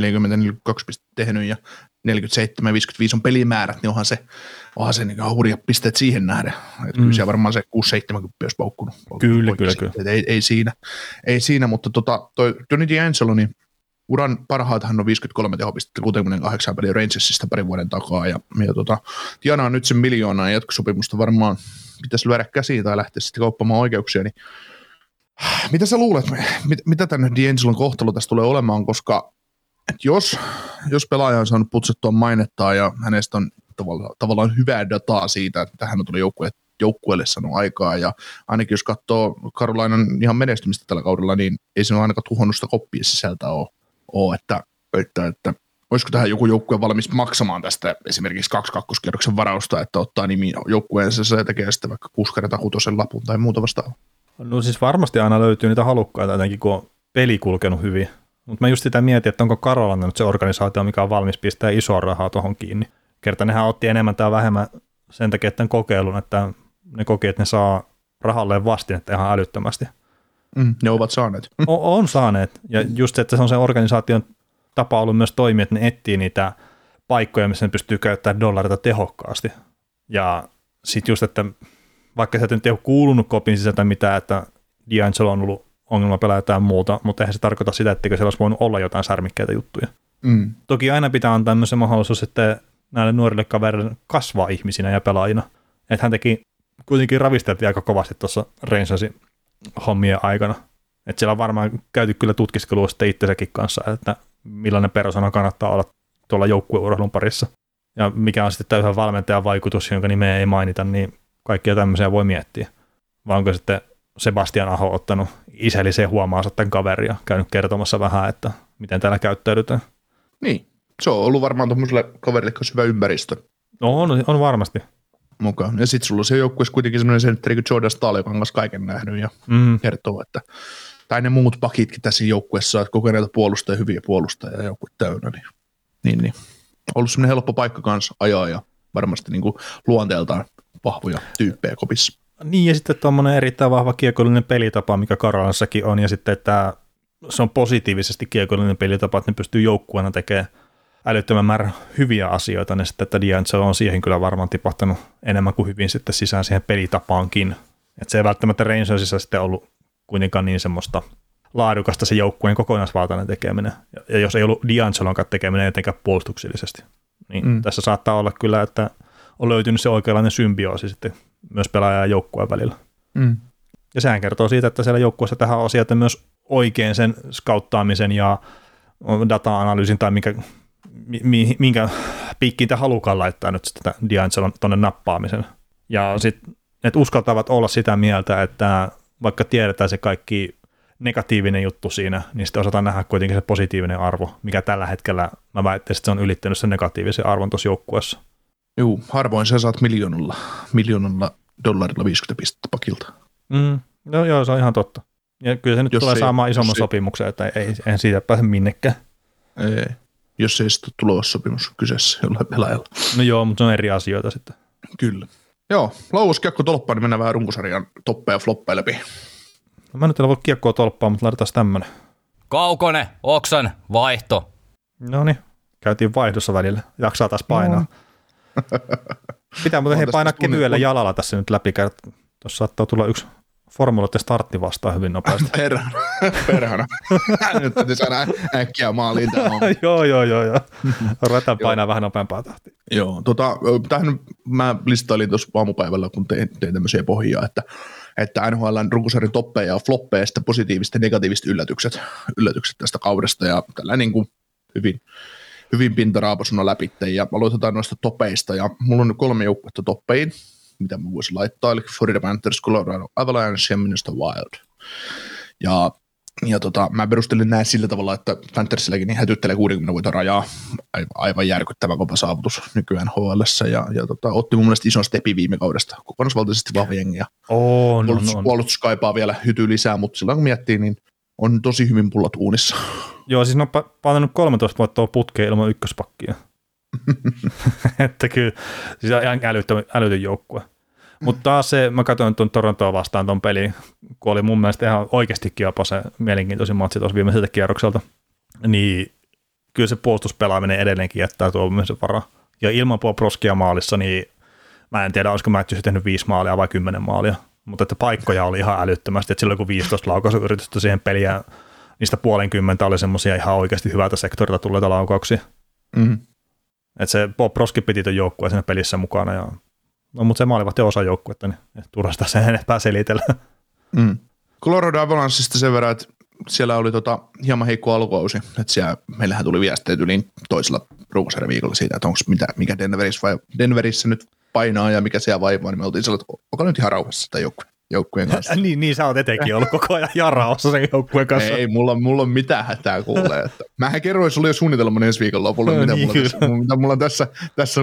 40-42 pistettä tehnyt ja 47-55 on pelimäärät, niin onhan se niin hurja pisteet siihen nähden. Kyllä siellä varmaan se 6-70 olisi paukkunut. Kyllä. Ei siinä, mutta toi Johnny D'Angelo, niin uran parhaat hän on 53 tehopistettä 68 peliä Rangersista parin vuoden takaa. Ja tienaa nyt sen 1 miljoonaa ja jatkosopimusta varmaan pitäisi lyödä käsiin tai lähteä sitten kauppamaan oikeuksia, niin mitä sä luulet, mitä tämän D'Angelon kohtalo tässä tulee olemaan, koska jos pelaaja on saanut putsettua mainettaan ja hänestä on tavallaan hyvää dataa siitä, että hän on tullut joukkueelle saanut aikaa ja ainakin jos katsoo Karolainan ihan menestymistä tällä kaudella, niin ei se ole ainakaan tuhonnusta koppia sisältä ole että olisiko tähän joku joukkue valmis maksamaan tästä esimerkiksi 2 kakkoskierroksen varausta, että ottaa nimi joukkueensa ja tekee sitä vaikka 6 kertaa 6 lapun tai muuta vastaavaa? No siis varmasti aina löytyy niitä halukkaita jotenkin, kun on peli kulkenut hyvin. Mutta mä just sitä mietin, että onko Karolana nyt se organisaatio, mikä on valmis pistää isoa rahaa tuohon kiinni. Kerta nehän otti enemmän tai vähemmän sen takia tämän kokeilun, että ne koki, että ne saa rahalleen vastinetta ihan älyttömästi. Ne ovat saaneet. On saaneet. Ja just se, että se on sen organisaation tapa ollut myös toimia, että ne etsii niitä paikkoja, missä ne pystyy käyttämään dollareita tehokkaasti. Ja sitten just, että vaikka sieltä nyt ei ole kuulunut kopin sisältä mitään, että D'Angelo on ollut ongelmapelaaja jotain muuta, mutta eihän se tarkoita sitä, etteikö siellä olisi voinut olla jotain särmikkäitä juttuja. Toki aina pitää antaa myös se mahdollisuus sitten näille nuorille kavereille kasvaa ihmisinä ja pelaajina. Että hän teki kuitenkin ravisteltiin aika kovasti tuossa Rangersin hommien aikana. Että siellä on varmaan käyty kyllä tutkiskelua sitten itsensäkin kanssa, että millainen persoona kannattaa olla tuolla joukkueurheilun parissa. ja mikä on sitten täysin valmentajan vaikutus, jonka nimeä ei mainita, niin kaikkia tämmöisiä voi miettiä. Vai onko sitten Sebastian Aho ottanut isälliseen huomaansa tämän kaveria, käynyt kertomassa vähän, että miten täällä käyttäydytään? Niin, se on ollut varmaan tuollaiselle kaverille hyvä ympäristö. No on varmasti. Mukaan. Ja sitten sulla on se joukkueessa kuitenkin semmoinen sentteri kuin Jordan Stahl, joka on kanssa kaiken nähnyt ja kertoo, että tai ne muut pakitkin tässä joukkueessa, että kokeneita puolustajia, hyviä puolustajia ja joukkue täynnä. Niin. Ollut semmoinen helppo paikka kanssa ajaa ja varmasti niin kuin luonteeltaan vahvoja tyyppejä kopissa. Niin ja sitten tuommoinen erittäin vahva kiekollinen pelitapa, mikä Karolansakin on ja sitten että se on positiivisesti kiekollinen pelitapa, että ne pystyy joukkueena tekemään älyttömän määrä hyviä asioita, niin sitten, että D'Angelo on siihen kyllä varmaan tipahtanut enemmän kuin hyvin sitten sisään siihen pelitapaankin. Että se ei välttämättä Rangersissa sitten ollut kuitenkaan niin semmoista laadukasta se joukkueen kokonaisvaltainen tekeminen. Ja jos ei ollut D'Angelonkaan tekeminen jotenkään puolustuksellisesti, niin tässä saattaa olla kyllä, että on löytynyt se oikeanlainen symbioosi sitten myös pelaajan ja joukkueen välillä. Ja sehän kertoo siitä, että siellä joukkueessa tähän on sieltä myös oikein sen skauttaamisen ja data-analyysin tai minkä piikkiin te halukaan laittaa nyt sitä D'Angelon tuonne nappaamisen. Ja sitten, että uskaltavat olla sitä mieltä, että vaikka tiedetään se kaikki negatiivinen juttu siinä, niin sitten osataan nähdä kuitenkin se positiivinen arvo, mikä tällä hetkellä, mä väittäisin, että se on ylittänyt sen negatiivisen arvon tuossa joukkueessa. Juu, harvoin sä saat miljoonalla dollarilla 50 pistettä pakilta. No joo, se on ihan totta. Ja kyllä se nyt jos tulee saamaan isomman sopimuksen, että ei siitä pääse minnekään. Ei. Jos ei sitten tulossopimus kyseessä jollain pelaajalla. No joo, mutta se on eri asioita sitten. Kyllä. Joo, lauas kiekko tolppaan, niin mennään vähän runkosarjan toppeja ja floppeja läpi. No mä nyt en voi kiekkoa tolppaa, mutta laitetaan tämmönen. Kaukonen, Oksan, vaihto. Noniin, käytiin vaihdossa välillä. Jaksaa taas painaa. Pitää muuten painaa kevyellä jalalla tässä nyt läpi. Tuossa saattaa tulla yksi formuloiden startti vastaan hyvin nopeasti. Perhana. Nyt täytyy saada äkkiä maaliin tämä homma. Joo. Ruvetaan painaa vähän nopeampaa tahtia. Joo, tähän mä listailin tuossa aamupäivällä, kun tein tämmöisiä pohjia, että NHL:n runkosarjan toppeja ja floppeja, sitten positiiviset ja negatiiviset yllätykset tästä kaudesta, ja tällä niin kuin hyvin pintaraapaisuna läpitteen, ja aloitetaan noista topeista, ja mulla on nyt 3 joukkuetta toppeihin, mitä mä voisin laittaa, eli Florida Panthers, Colorado Avalanche ja Minnesota Wild. Ja mä perustelin nämä sillä tavalla, että Panthersilläkin niin hätyttelee 60 voiton rajaa, aivan järkyttävä kova saavutus nykyään HL:ssä, ja otti mun mielestä ison stepi viime kaudesta, kokonaisvaltaisesti vahva jengi, ja puolustus kaipaa vielä hytyä lisää, mutta silloin kun miettii, niin on tosi hyvin pullat uunissa. Joo, siis ne on painanut 13 voittoa putkeen ilman ykköspakkia. Että kyllä, siis ihan älytön joukkue. Mutta taas se, mä katsoin tuon Torontoa vastaan tuon peliin, kun oli mun mielestä ihan oikeastikin jopa se mielenkiintoisin matsi tuossa viimeiseltä kierrokselta, niin kyllä se puolustuspelaaminen edelleenkin jättää tuomisen varaa. Ja ilman Proskia maalissa, niin mä en tiedä, olisiko Matthews tehnyt 5 maalia vai 10 maalia, mutta että paikkoja oli ihan älyttömästi, että silloin kun 15 laukaisuyritystä siihen peliä, niistä 50 oli semmoisia ihan oikeasti hyvältä sektorilta tulleita laukauksia. Että se Bob Proski piti tuon joukkueen siinä pelissä mukana, ja no, mutta se maalivahti on osa joukkuetta, niin turhasta sen enempää selitellä. Colorado Avalanchesta sen verran, että siellä oli hieman heikko alkuausi. Meillähän tuli viesteet yli toisella ruukosarjaviikolla siitä, että onko mikä Denverissä nyt painaa ja mikä siellä vaivaa, niin me oltiin sellainen, että onko nyt ihan rauhassa sitä joukkueen kanssa. Niin sä oot etenkin ollut koko ajan jarraossa sen joukkueen kanssa. Ei, mulla on mitään hätää kuulee. Mähän kerroin sulle jo suunnitelman ensi viikon lopulla,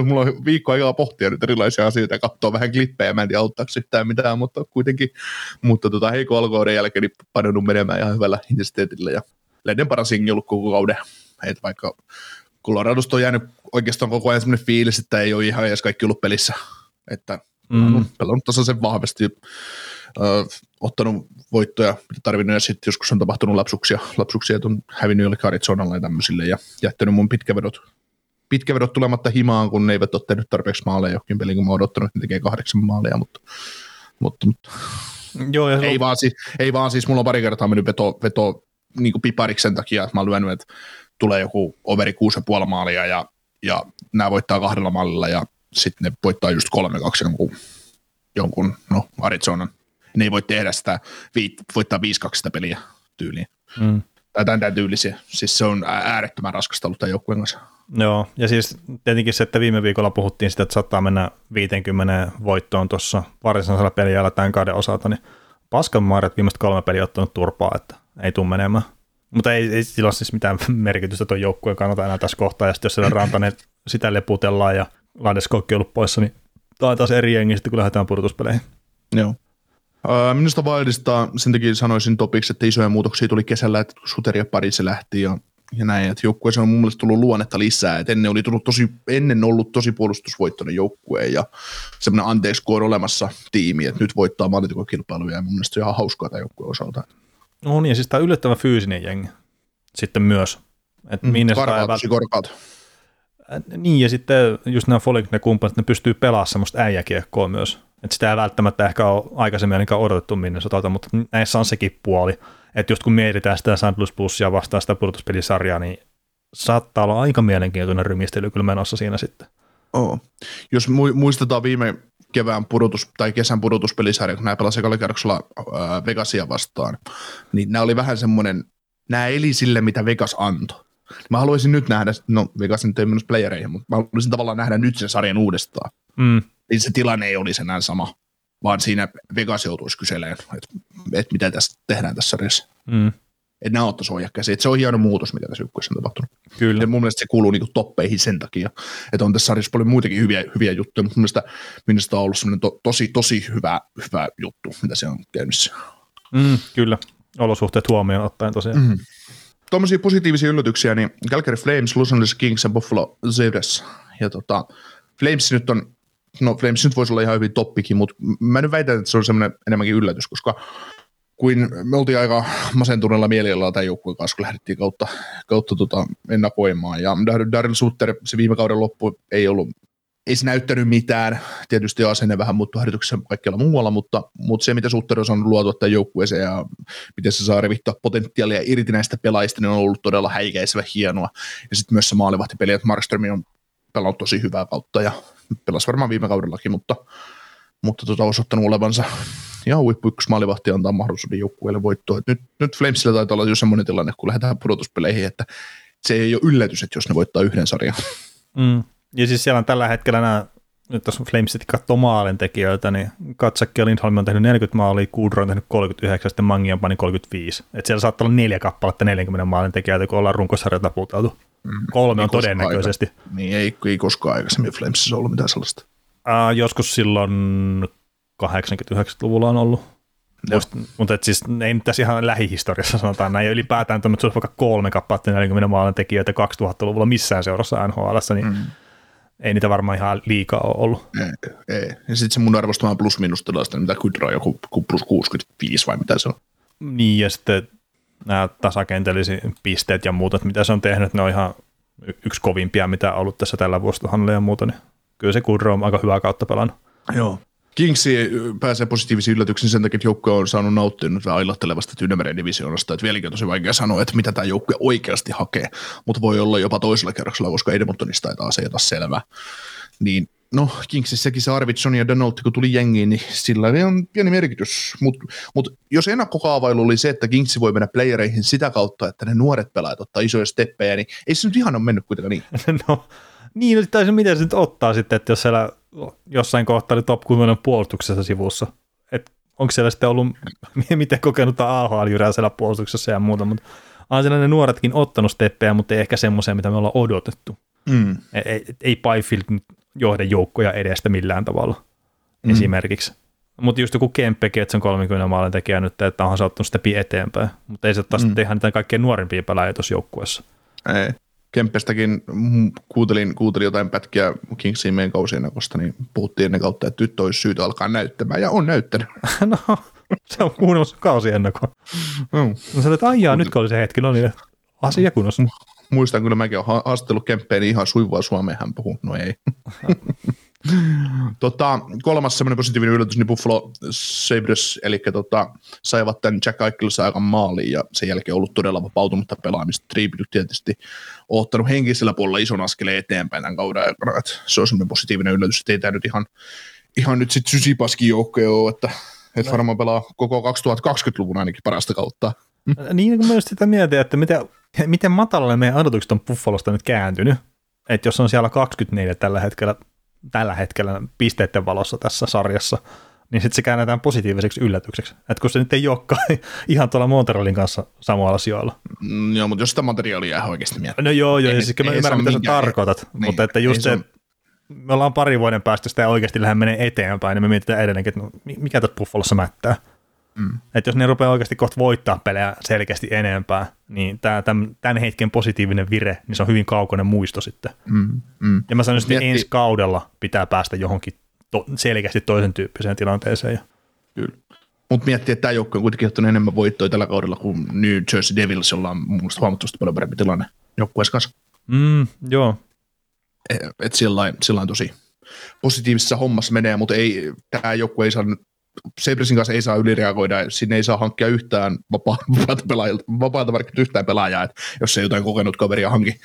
mulla on viikko aikaa pohtia nyt erilaisia asioita ja katsoa vähän klippejä, mä en tiedä auttaako yhtään mitään, mutta kuitenkin. Mutta heikon alkuuden jälkeen niin paneudun menemään ihan hyvällä intensiteetillä ja Lehden paras jengi ollut koko kauden. Heitä vaikka Coloradosta on jäänyt oikeastaan koko ajan semmoinen fiilis, että ei ole ihan edes kaikki ollut pelissä, että pelannut tasaisen vahvasti, ottanut voittoja, mitä tarvinnut, ja sitten joskus on tapahtunut lapsuksia, että on hävinnyt jollekin Arizonalla ja tämmöisille, ja jättänyt mun pitkävedot tulematta himaan, kun ne eivät ole tehnyt tarpeeksi maaleja johonkin peliin, kun mä oon odottanut, että ne tekee 8 maalia, mutta. Joo, ja ei vaan siis mulla on pari kertaa mennyt veto niin kuin pipariksi sen takia, että mä oon lyönyt, että tulee joku overi 6,5 maalia, ja nämä voittaa 2 maalilla, ja sitten ne voittaa just 3-2 jonkun Arizonan. Ne ei voi tehdä sitä, voittaa 5-2 sitä peliä tyyliin. tai tämän tyylisiä. Siis se on äärettömän raskasta ollut tämän joukkueen kanssa. Joo, ja siis tietenkin se, että viime viikolla puhuttiin sitä, että saattaa mennä 50 voittoon tuossa varsinaisella pelijällä tämän kauden osalta, niin paskan maaret viimeiset 3 peliä ottanut turpaa, että ei tule menemään. Mutta ei sillä ole siis mitään merkitystä tuon joukkueen kannalta enää tässä kohtaa, ja sitten jos siellä Rantanen sitä leputellaan ja Landeskogkin on ollut poissa, niin tämä on taas eri jengi sitten, kun lähdetään pudotuspeleihin. Joo. Minusta Wildista sen takia sanoisin topiksi, että isoja muutoksia tuli kesällä, että Suteria pari se lähti ja näin, että joukkueeseen on mun mielestä tullut luonnetta lisää, että ennen oli tullut ennen ollut tosi puolustusvoittoinen joukkue ja semmoinen anteeksi, kun on olemassa tiimi, että nyt voittaa maalintekokilpailuja ja mun mielestä se on ihan hauskaa tämän joukkueen osalta. No niin, siis tämä on yllättävän fyysinen jengi sitten myös. Karvaa tosi korkeat. Niin, ja sitten just nämä Foligny-kumppanit, ne pystyy pelaamaan semmoista äijäkiekkoa myös. Että sitä ei välttämättä ehkä ole aikaisemmin ainakaan odotettu minne sotalta, mutta näissä on sekin puoli. Että just kun mietitään sitä St. Louis Bluesia vastaan sitä pudotuspelisarjaa, niin saattaa olla aika mielenkiintoinen rymistely kyllä menossa siinä sitten. Oo. Jos muistetaan viime kevään kesän pudotuspelisarja, kun nämä pelasivat kallikierroksella Vegasia vastaan, niin nämä oli vähän semmoinen, nämä eli sille, mitä Vegas antoi. Mä haluaisin nyt nähdä, no Vegas nyt ei mennä playereihin, mutta mä haluaisin tavallaan nähdä nyt sen sarjan uudestaan. Mm. Niin se tilanne ei olisi enää sama, vaan siinä Vegas joutuisi kyselemään, että mitä tässä tehdään tässä sarjassa. Mm. Että nämä ottaisiin ohjakkäisiä. Se on hieno muutos, mitä tässä ykkössä on tapahtunut. Kyllä. Ja mun mielestä se kuuluu niinku toppeihin sen takia, että on tässä sarjassa paljon muitakin hyviä juttuja, mutta minusta on ollut semmoinen tosi hyvä juttu, mitä se on käynnissä. Mm, kyllä, olosuhteet huomioon ottaen tosiaan. Mm. Tuommoisia positiivisia yllätyksiä, niin Calgary Flames, Los Angeles Kings ja Buffalo Sabres. Ja Flames nyt on, no Flames nyt voisi olla ihan hyvin toppikin, mutta mä nyt väitän, että se on semmoinen enemmänkin yllätys, koska kuin me oltiin aika masentuneella mielellä tämän joukkueen kanssa, kun lähdettiin kautta ennakoimaan. Ja Daryl Sutter, se viime kauden loppu ei se näyttänyt mitään. Tietysti asenne vähän muuttui harjoituksessa kaikkialla muualla, mutta se, mitä Sutter on luotu tämän joukkueeseen ja miten se saa revittaa potentiaalia irti näistä pelaajista, niin on ollut todella häikäisevä hienoa. Ja sitten myös se maalivahtipeli, että Markström on pelannut tosi hyvää kautta ja pelasi varmaan viime kaudellakin, mutta osoittanut olevansa ihan huippu yksi maalivahti antaa mahdollisuuden joukkueelle voittoa. Nyt Flamesilla taitaa olla jo semmoinen tilanne, kun lähdetään pudotuspeleihin, että se ei ole yllätys, että jos ne voittaa yhden sarjan. Mm. Ja siis siellä on tällä hetkellä nämä, nyt jos Flamesit katsoo maalintekijöitä, niin Katsakki ja Lindholm on tehnyt 40 maalia, Kuudro on tehnyt 39, sitten Mangi on pani 35. Että siellä saattaa olla 4 kappaletta 40 maalintekijöitä, kun ollaan runkosarjata puuteltu. 3 on todennäköisesti. Niin ei koskaan aikaisemmin Flamesissa ollut mitään sellaista. Joskus silloin 89-luvulla on ollut. Mutta siis ei nyt tässä ihan lähihistoriassa sanotaan näin, ja ylipäätään tuommoinen, että se olisi vaikka 3 kappaletta 40 maalintekijöitä 2000-luvulla missään seurassa NHL:ssä, niin ei niitä varmaan ihan liikaa ole ollut. Ei. Ja sitten se mun arvostamaan plus-minustilasta, mitä Kudra on joku plus 65 vai mitä se on. Niin, ja sitten nämä tasakentellisiä pisteet ja muuta, mitä se on tehnyt, ne on ihan yksi kovimpia, mitä on ollut tässä tällä vuosituhannella ja muuta, niin kyllä se Kudra on aika hyvää kautta pelannut. Joo. Kingsi pääsee positiivisiin yllätyksiin sen takia, että joukkue on saanut nauttia nyt vähän ilahtelevasta Tyynemeren divisioonasta, että vieläkin on tosi vaikea sanoa, että mitä tämä joukkue oikeasti hakee, mutta voi olla jopa toisella kerroksella, koska Edmontonista ei taas ota selvää. Niin, no Kingsissäkin se Arvidsson ja Donald, kun tuli jengiin, niin sillä on pieni merkitys, mutta jos ennakkokaavailu oli se, että Kingsi voi mennä playereihin sitä kautta, että ne nuoret pelaajat ottaa isoja steppejä, niin ei se nyt ihan ole mennyt kuitenkaan niin. Niin, tai miten se nyt ottaa sitten, että jos siellä jossain kohtaa oli top 10 puolustuksessa sivussa, että onko siellä sitten ollut, miten kokenut AHL-jyrää siellä puolustuksessa ja muuta, mutta on siellä ne nuoretkin ottanut steppejä, mutta ei ehkä semmoisia, mitä me ollaan odotettu. Mm. Ei Byfield johda joukkoja edestä millään tavalla esimerkiksi. Mutta just joku Kemppekin, että se on 30 maalin tekijä nyt, että onhan se ottanut steppiä eteenpäin, mutta ei se ottaa sitten ihan niitä kaikkein nuorimpia pelaajia tuossa joukkueessa. Ei. Kemppestäkin kuuntelin jotain pätkiä Kingsiin meidän kausiennakosta, niin puhuttiin ennen kautta, että tyttö olisi syytä alkaa näyttämään, ja on näyttänyt. No, se on kuunnellut kausiennakoa. No sä olet, aijaa, nyt kun oli se hetki, no niin, asia kunnossa. Muistan kyllä, mäkin olen haastellut Kemppeen ihan suivaa suomeen, hän puhuu, no ei. Kolmas semmoinen positiivinen yllätys, niin Buffalo Sabres, eli saivat tämän Jack Eichelia aika maaliin, ja sen jälkeen ollut todella vapautunutta pelaamista. Tribute tietysti on ottanut henkisellä puolella ison askeleen eteenpäin tämän kauden aikana, että se on semmoinen positiivinen yllätys, että ei tämä nyt ihan nyt sitten Sysipaskin joukkoja ole, että varmaan pelaa koko 2020-luvun ainakin parasta kautta. Niin kuin mä just sitä mietin, että miten matalalle meidän odotukset on Buffalosta nyt kääntynyt. Että jos on siellä 24 tällä hetkellä pisteiden valossa tässä sarjassa, niin sitten se käännetään positiiviseksi yllätykseksi. Että kun se nyt ei olekaan ihan tuolla Montrealin kanssa samoilla sijoilla. Mm, joo, mutta jos sitä materiaalia jää oikeasti miettiä. No joo, ei, siis kyllä mä ymmärrän, mitä sä tarkoitat. Niin, mutta että just se, me ollaan pari vuoden päästä sitä oikeasti lähden menee eteenpäin, niin me mietitään edelleenkin, että no, mikä tässä Buffalossa mättää. Mm. Että jos ne rupeaa oikeasti kohta voittaa pelejä selkeästi enempää, niin tämän hetken positiivinen vire, niin se on hyvin kaukainen muisto sitten. Mm. Ja mä sanon, että ensi kaudella pitää päästä johonkin selkeästi toisen tyyppiseen tilanteeseen. Kyllä. Mutta miettii, että tämä joukko on kuitenkin ottanut enemmän voittoja tällä kaudella kuin New Jersey Devils, jolla on minusta huomattavasti paljon parempi tilanne joukkueessa kanssa. Joo. Että sillain tosi positiivisessa hommassa menee, mutta tämä joukko ei saa nyt Sabresin kanssa ei saa ylireagoida, sinne ei saa hankkia yhtään vapaalta markkinoilta yhtään pelaajaa, että jos ei jotain kokenut kaveria hanki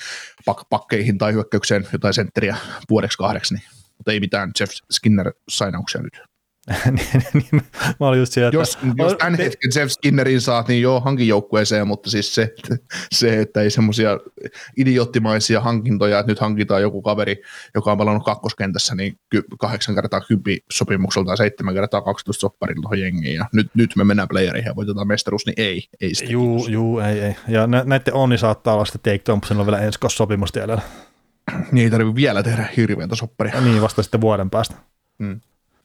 pakkeihin tai hyökkäykseen jotain sentteriä vuodeksi 2, niin, mutta ei mitään Jeff Skinner-sainauksia nyt. Mä olin just siellä, että jos tämän hetken Jeff Skinnerin saat, niin joo, hankin joukkueeseen, mutta siis se että ei semmoisia idioottimaisia hankintoja, että nyt hankitaan joku kaveri, joka on pelannut kakkoskentässä, niin 8x10 sopimukselta ja 7x12 sopparilla tuohon jengiin, ja nyt me mennään playereihin ja voitetaan mestaruus, niin ei sitä. Juu, ei. Ja näiden onni saattaa olla sitten Jake Thompsonilla vielä ensi sopimusta jäljellä. Niin ei tarvitse vielä tehdä hirveäntä sopparia. Niin, vasta sitten vuoden päästä.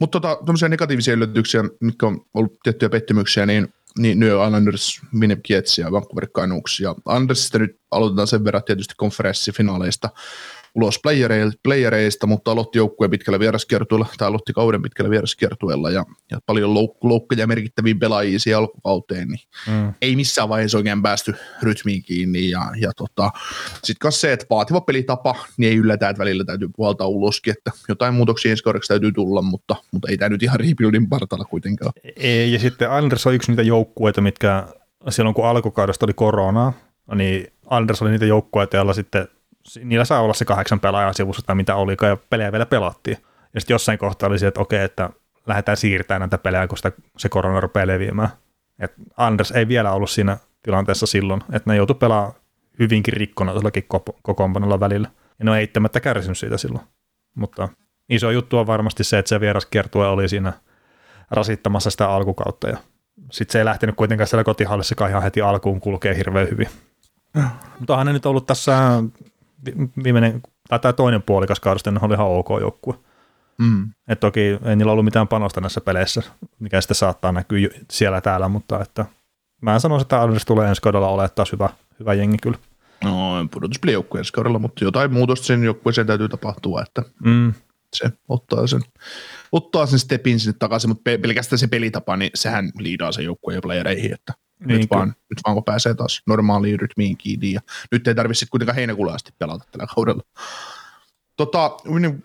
Mutta tuommoisia negatiivisia yllätyksiä, mitkä on ollut tiettyjä pettymyksiä, niin New Islanders, Winnipeg Jets ja Vancouver Canucks. Ja Andersista nyt aloitetaan sen verran tietysti konferenssifinaaleista ulos playereista, mutta aloitti joukkueen pitkällä vieraskiertueella, tai aloitti kauden pitkällä vieraskiertueella, ja paljon loukkuja merkittäviä pelaajia siihen alkukauteen, niin ei missään vaiheessa oikein päästy rytmiin kiinni, ja sitten kanssa se, että vaativa pelitapa, niin ei yllätä, että välillä täytyy puhaltaa uloskin, että jotain muutoksia ensi kaudeksi täytyy tulla, mutta ei tämä nyt ihan rebuildin partalla kuitenkaan. Ei, ja sitten Anders on yksi niitä joukkueita, mitkä silloin kun alkukaudesta oli koronaa, niin Anders oli niitä joukkueita, joilla sitten niillä saa olla se 8 pelaajaa sivussa tai mitä olikaan, ja pelejä vielä pelattiin. Ja sitten jossain kohtaa oli se, että okei, että lähdetään siirtämään näitä pelejä, kun se korona rupeaa leviämään. Et Anders ei vielä ollut siinä tilanteessa silloin, että ne joutui pelaamaan hyvinkin rikkona tuollakin kokoonpanolla välillä. Ja ne on eittämättä kärsinyt siitä silloin. Mutta iso juttu on varmasti se, että se vieraskiertue oli siinä rasittamassa sitä alkukautta. Ja sitten se ei lähtenyt kuitenkaan siellä kotihallissakaan ihan heti alkuun kulkee hirveän hyvin. Mutta onhan ne nyt ollut tässä viimeinen, tai tämä toinen puolikas kaudesta oli ihan ok joukkue. Et toki ei niillä ollut mitään panosta näissä peleissä, mikä sitten saattaa näkyä siellä täällä, mutta että mä sanoisin, että Anders tulee ensi kaudella olemaan taas hyvä jengi kyllä. No, pudotuspelijoukku ensi kaudella, mutta jotain muutosta sen joukkueeseen täytyy tapahtua, että se ottaa sen stepin sinne takaisin, mutta pelkästään se pelitapa, niin sehän liidaa sen joukkueen ja playereihin, että niin nyt vaan kun pääsee taas normaaliin rytmiin kiinni, ja nyt ei tarvitse sitten kuitenkaan heinäkuulla asti pelata tällä kaudella.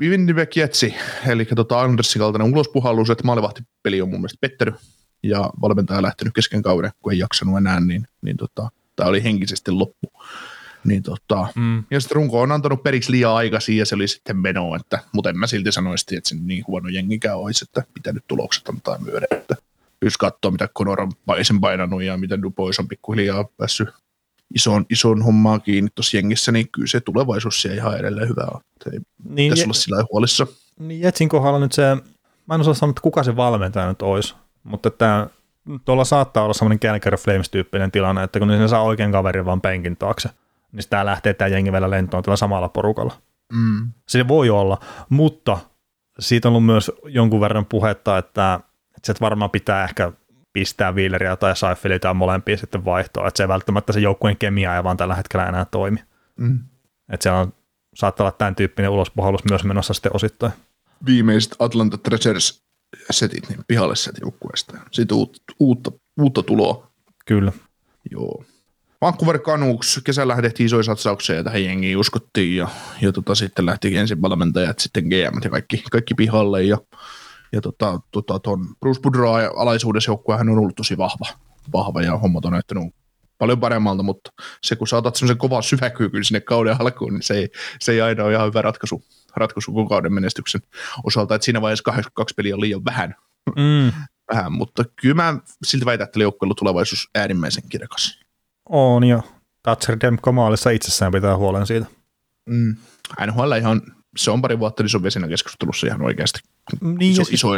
Winnipeg Jetsi, eli Andersin kaltainen ulospuhallus, että maalivahtipeli on mun mielestä pettänyt, ja valmentaja lähtenyt kesken kauden, kun ei jaksanut enää, niin tämä oli henkisesti loppu. Ja sitten runko on antanut periksi liian aikaisin, ja se oli sitten menoa, mutta en mä silti sanoisi, että se niin huono jenginkään olisi, että pitänyt tulokset antaa myöden, että jos katsoo, mitä Conor on painanut ja miten Dubois on pikkuhiljaa päässyt isoon hommaan kiinni tuossa jengissä, niin kyllä se tulevaisuus siellä ihan edelleen hyvä on. Niin, pitäisi olla sillä huolissa. Niin Jetsin kohdalla nyt se, mä en osaa sanoa, että kuka se valmentaja nyt olisi, mutta tuolla saattaa olla semmoinen Calgary Flames-tyyppinen tilanne, että kun ne saa oikean kaverin vaan penkin taakse, niin sitä lähtee tämä jengi vielä lentoon tällä samalla porukalla. Se voi olla, mutta siitä on ollut myös jonkun verran puhetta, että se varmaan pitää ehkä pistää Wheeleriä tai Seifelia tai molempia sitten vaihtoa, että se välttämättä se joukkueen kemia ei vaan tällä hetkellä enää toimi. Että siellä saattaa olla tämän tyyppinen ulospuhallus myös menossa sitten osittain. Viimeiset Atlanta Thrashers-setit, niin pihalle set joukkueesta. Sitten uutta tuloa. Kyllä. Joo. Vancouver Canucks, kesällä tehtiin isoja satsauksia ja tähän jengiin uskottiin, ja sitten lähti ensin valmentajat, sitten GM ja kaikki pihalle, ja tuon Bruce Boudreauin alaisuudessa joukkuehan on ollut tosi vahva ja hommat on näyttänyt paljon paremmalta, mutta se kun saatat semmoisen kovan syväkyykyn sinne kauden alkuun, niin se ei aina ole ihan hyvä ratkaisu koko kauden menestyksen osalta, että siinä vaiheessa 82 peliä on liian vähän. Mutta kyllä mä silti väitän, että joukkueella tulevaisuus äärimmäisen kirkas. On jo. Thatcher Demko maalissa itsessään pitää huolen siitä. Mm. NHL ihan, se on pari vuotta, niin se on siinä keskustelussa ihan oikeasti. Niin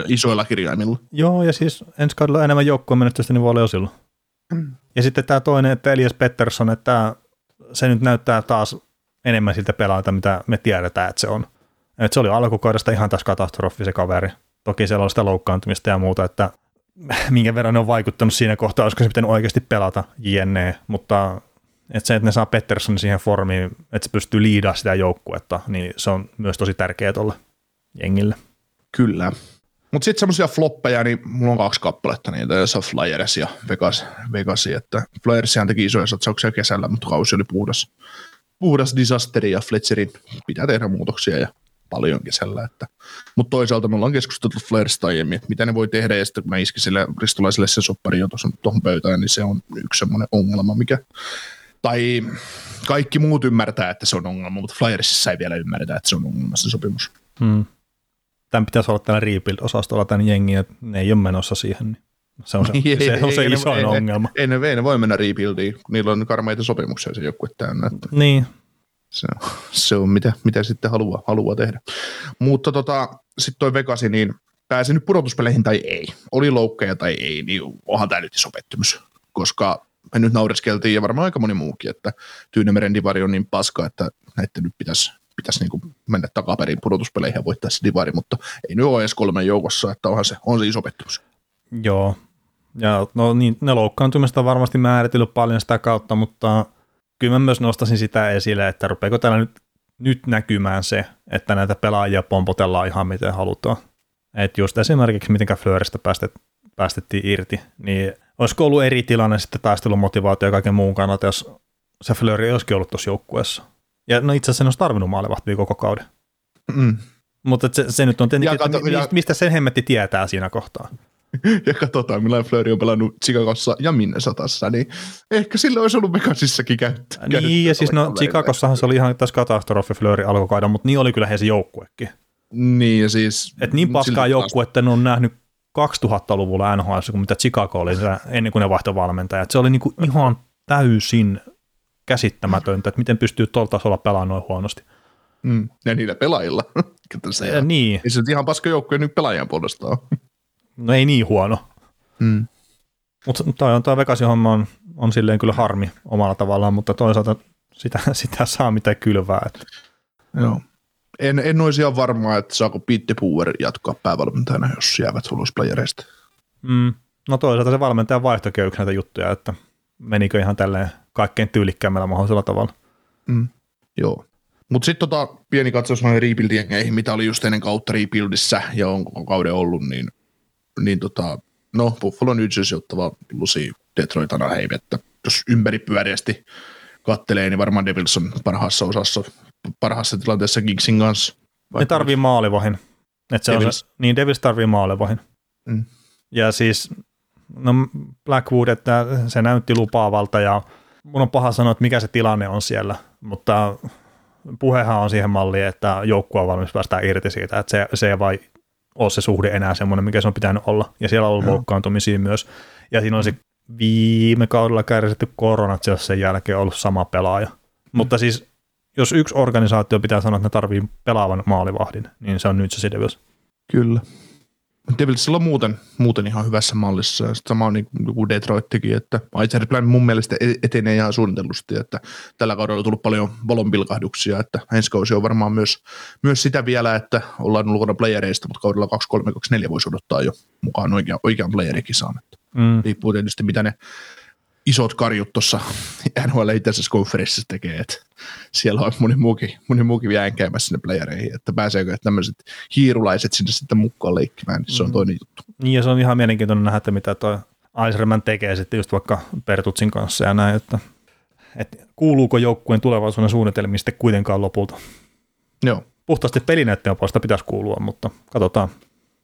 isoilla kirjaimilla. Joo, ja siis ensi kaudella enemmän joukkoa menettästä, niin voi olla jo silloin. Mm. Ja sitten tämä toinen, että Elias Pettersson, että se nyt näyttää taas enemmän siltä pelaajalta, mitä me tiedetään, että se on. Et se oli alkukaudesta ihan taas katastrofi se kaveri. Toki siellä on sitä loukkaantumista ja muuta, että minkä verran ne on vaikuttanut siinä kohtaa, olisiko se pitänyt oikeasti pelata jne, mutta että se, että ne saa Petterssonin siihen formiin, että se pystyy liidaamaan sitä joukkuetta, niin se on myös tosi tärkeää tuolle jengille. Kyllä. Mutta sitten semmoisia floppeja, niin mulla on 2 kappaletta niitä, jossa on Flyers ja Vegas, että Flyersihan teki isoja satsauksia kesällä, mutta kausi oli puhdas disasteri ja Fletcherin pitää tehdä muutoksia ja paljon kesällä. Mutta toisaalta me ollaan keskusteltu Flyersta aiemmin, että mitä ne voi tehdä, ja sitten kun mä iskin sille ristolaiselle sen sopparin jo tuohon pöytään, niin se on yksi semmoinen ongelma, mikä... Tai kaikki muut ymmärtää, että se on ongelma, mutta Flyersissa ei vielä ymmärretä, että se on ongelma se sopimus. Hmm. Tämän pitäisi olla tällä rebuild-osastolla tämän jengin, että ne ei ole menossa siihen. Niin se on se, isoin ongelma. Ei ne voi mennä rebuildiin, kun niillä on karmeita sopimuksia se joukkue täynnä. Niin. Se on mitä sitten haluaa tehdä. Mutta sitten toi Vegasi, niin pääsi nyt pudotuspeleihin tai ei. Oli loukkeja tai ei, niin onhan tämä nyt iso pettymys, koska... Me nyt naureskeltiin ja varmaan aika moni muukin, että Tyynemeren divari on niin paska, että näiden nyt pitäisi niin kuin mennä takaperin pudotuspeleihin ja voittaa se divari, mutta ei nyt ole edes 3 joukossa, että on se iso pettymys. Joo, ja no niin, ne loukkaantumista on varmasti määritellyt paljon sitä kautta, mutta kyllä mä myös nostasin sitä esille, että rupeeko täällä nyt näkymään se, että näitä pelaajia pompotellaan ihan miten halutaan. Että just esimerkiksi mitenkä Fleuristä päästettiin irti, niin olisiko ollut eri tilanne sitten taistelumotivaatio ja kaiken muun kannalta, jos se Fleury olisikin ollut tuossa joukkueessa. Ja no itse asiassa en olisi tarvinnut maalivahtia koko kauden. Mm. Mutta se nyt on tietenkin, mistä sen hemmetti tietää siinä kohtaa. Ja katsotaan, millainen Fleury on pelannut Chicagossa ja Minnesotassa, niin ehkä sillä olisi ollut Vegasissakin käyttöä. Niin, ja siis no Chicagossahan se oli ihan tässä katastrofi Fleury alkukauden, mutta niin oli kyllä he se joukkuekin. Niin, ja siis... Että niin paskaa joukkuetta en ole nähnyt 2000-luvulla NHLissa, kuin mitä Chicago oli ennen kuin ne vaihtoi valmentajat. Se oli niin kuin ihan täysin käsittämätöntä, että miten pystyy tuolla tasolla pelaamaan noin huonosti. Mm. Ja niillä pelaajilla. Niin. Ei se nyt ihan paska joukkoja nyt pelaajan puolesta ole. No ei niin huono. Mm. Mutta tämä Vegasin homma on silleen kyllä harmi omalla tavallaan, mutta toisaalta sitä saa mitä kylvää. Että. Joo. En olisi ihan varmaa, että saako Pete Puer jatkaa päävalmentajana, jos jäävät ulos playereista. Mm. No toisaalta se valmentajan vaihtokin on yksi näitä juttuja, että menikö ihan tälleen kaikkein tyylikkäämmällä mahdollisella tavalla. Mm. Joo. Mutta sitten pieni katsaus noihin rebuild-jengeihin, mitä oli just ennen kautta rebuildissä ja on koko kauden ollut, niin Buffalo on yhdysjohtava Lucy Detroit Anaheim, että jos ympäripyöreästi kattelee, niin varmaan Devils on parhaassa tilanteessa Kingsin kanssa. Ne tarvii maalivahin. Niin, Devils tarvii maalivahin. Mm. Ja siis Blackwood, että se näytti lupaavalta ja mun on paha sanoa, että mikä se tilanne on siellä, mutta puhehan on siihen malliin, että joukkue on valmis päästään irti siitä, että se ei vain ole se suhde enää semmoinen, mikä se on pitänyt olla. Ja siellä on ollut loukkaantumisia myös. Ja siinä on se viime kaudella kärsitty koronat, se sen jälkeen ollut sama pelaaja. Mutta siis jos yksi organisaatio pitää sanoa, että ne tarvii pelaavan maalivahdin, niin se on nyt se Devils. Kyllä. Devilsillä on muuten ihan hyvässä mallissa. Sitten sama on niin kuin Detroittikin, että Aicher Plan mun mielestä etenee ihan suunnitellusti, että tällä kaudella on tullut paljon valonpilkahduksia, että ensi kausi on varmaan myös sitä vielä, että ollaan ulkona playereista, mutta kaudella 23-24 voisi odottaa jo mukaan oikean playerikisaan. Riippuu tietysti mitä ne isot karjut tuossa NHL itäisessä konferenssissa tekee, että siellä on moni muukin vielä käymässä sinne playereihin, että pääseekö tämmöiset hiirulaiset sinne sitten mukaan leikkimään, niin se on toinen juttu. Niin ja se on ihan mielenkiintoinen nähdä, että mitä toi Aiserman tekee sitten just vaikka Pertutsin kanssa ja näin, että kuuluuko joukkueen tulevaisuuden suunnitelmiin sitten kuitenkaan lopulta. Joo. Puhtaasti pelinäytteen puolesta pitäisi kuulua, mutta katsotaan.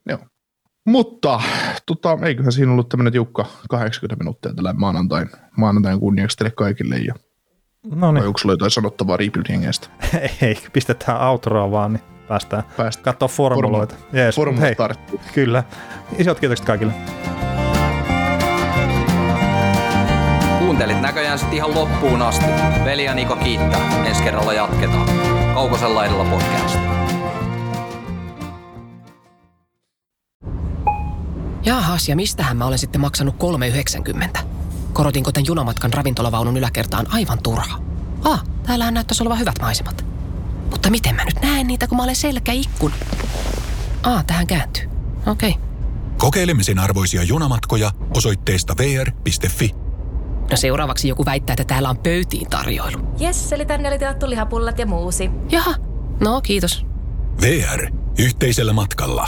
Joo. Mutta eiköhän siinä ollut tämmöinen tiukka 80 minuuttia tällä maanantain kunniaksi teille kaikille. Ja vai onko sulla jotain sanottavaa rebuild-hengeistä? Ei, pistetään outroa vaan, niin päästään katsoa formuloita. Formuloita tarttuu. Kyllä. Isot kiitokset kaikille. kuuntelit näköjään sit ihan loppuun asti. Veli ja Niko kiittää. Ensi kerralla jatketaan. Kaukosen laidalla podcast. Jaahas, ja mistähän mä olen sitten maksanut 3,90? Korotinko tän junamatkan ravintolavaunun yläkertaan aivan turha? Täällähän näyttäisi olevan hyvät maisemat. Mutta miten mä nyt näen niitä, kun mä olen selkäikkun? Tähän kääntyy. Okei. Kokeilemisen arvoisia junamatkoja osoitteesta vr.fi. No seuraavaksi joku väittää, että täällä on pöytiin tarjoilu. Jes, eli tänne oli tilattu lihapullat ja muusi. Jaha, no kiitos. VR. Yhteisellä matkalla.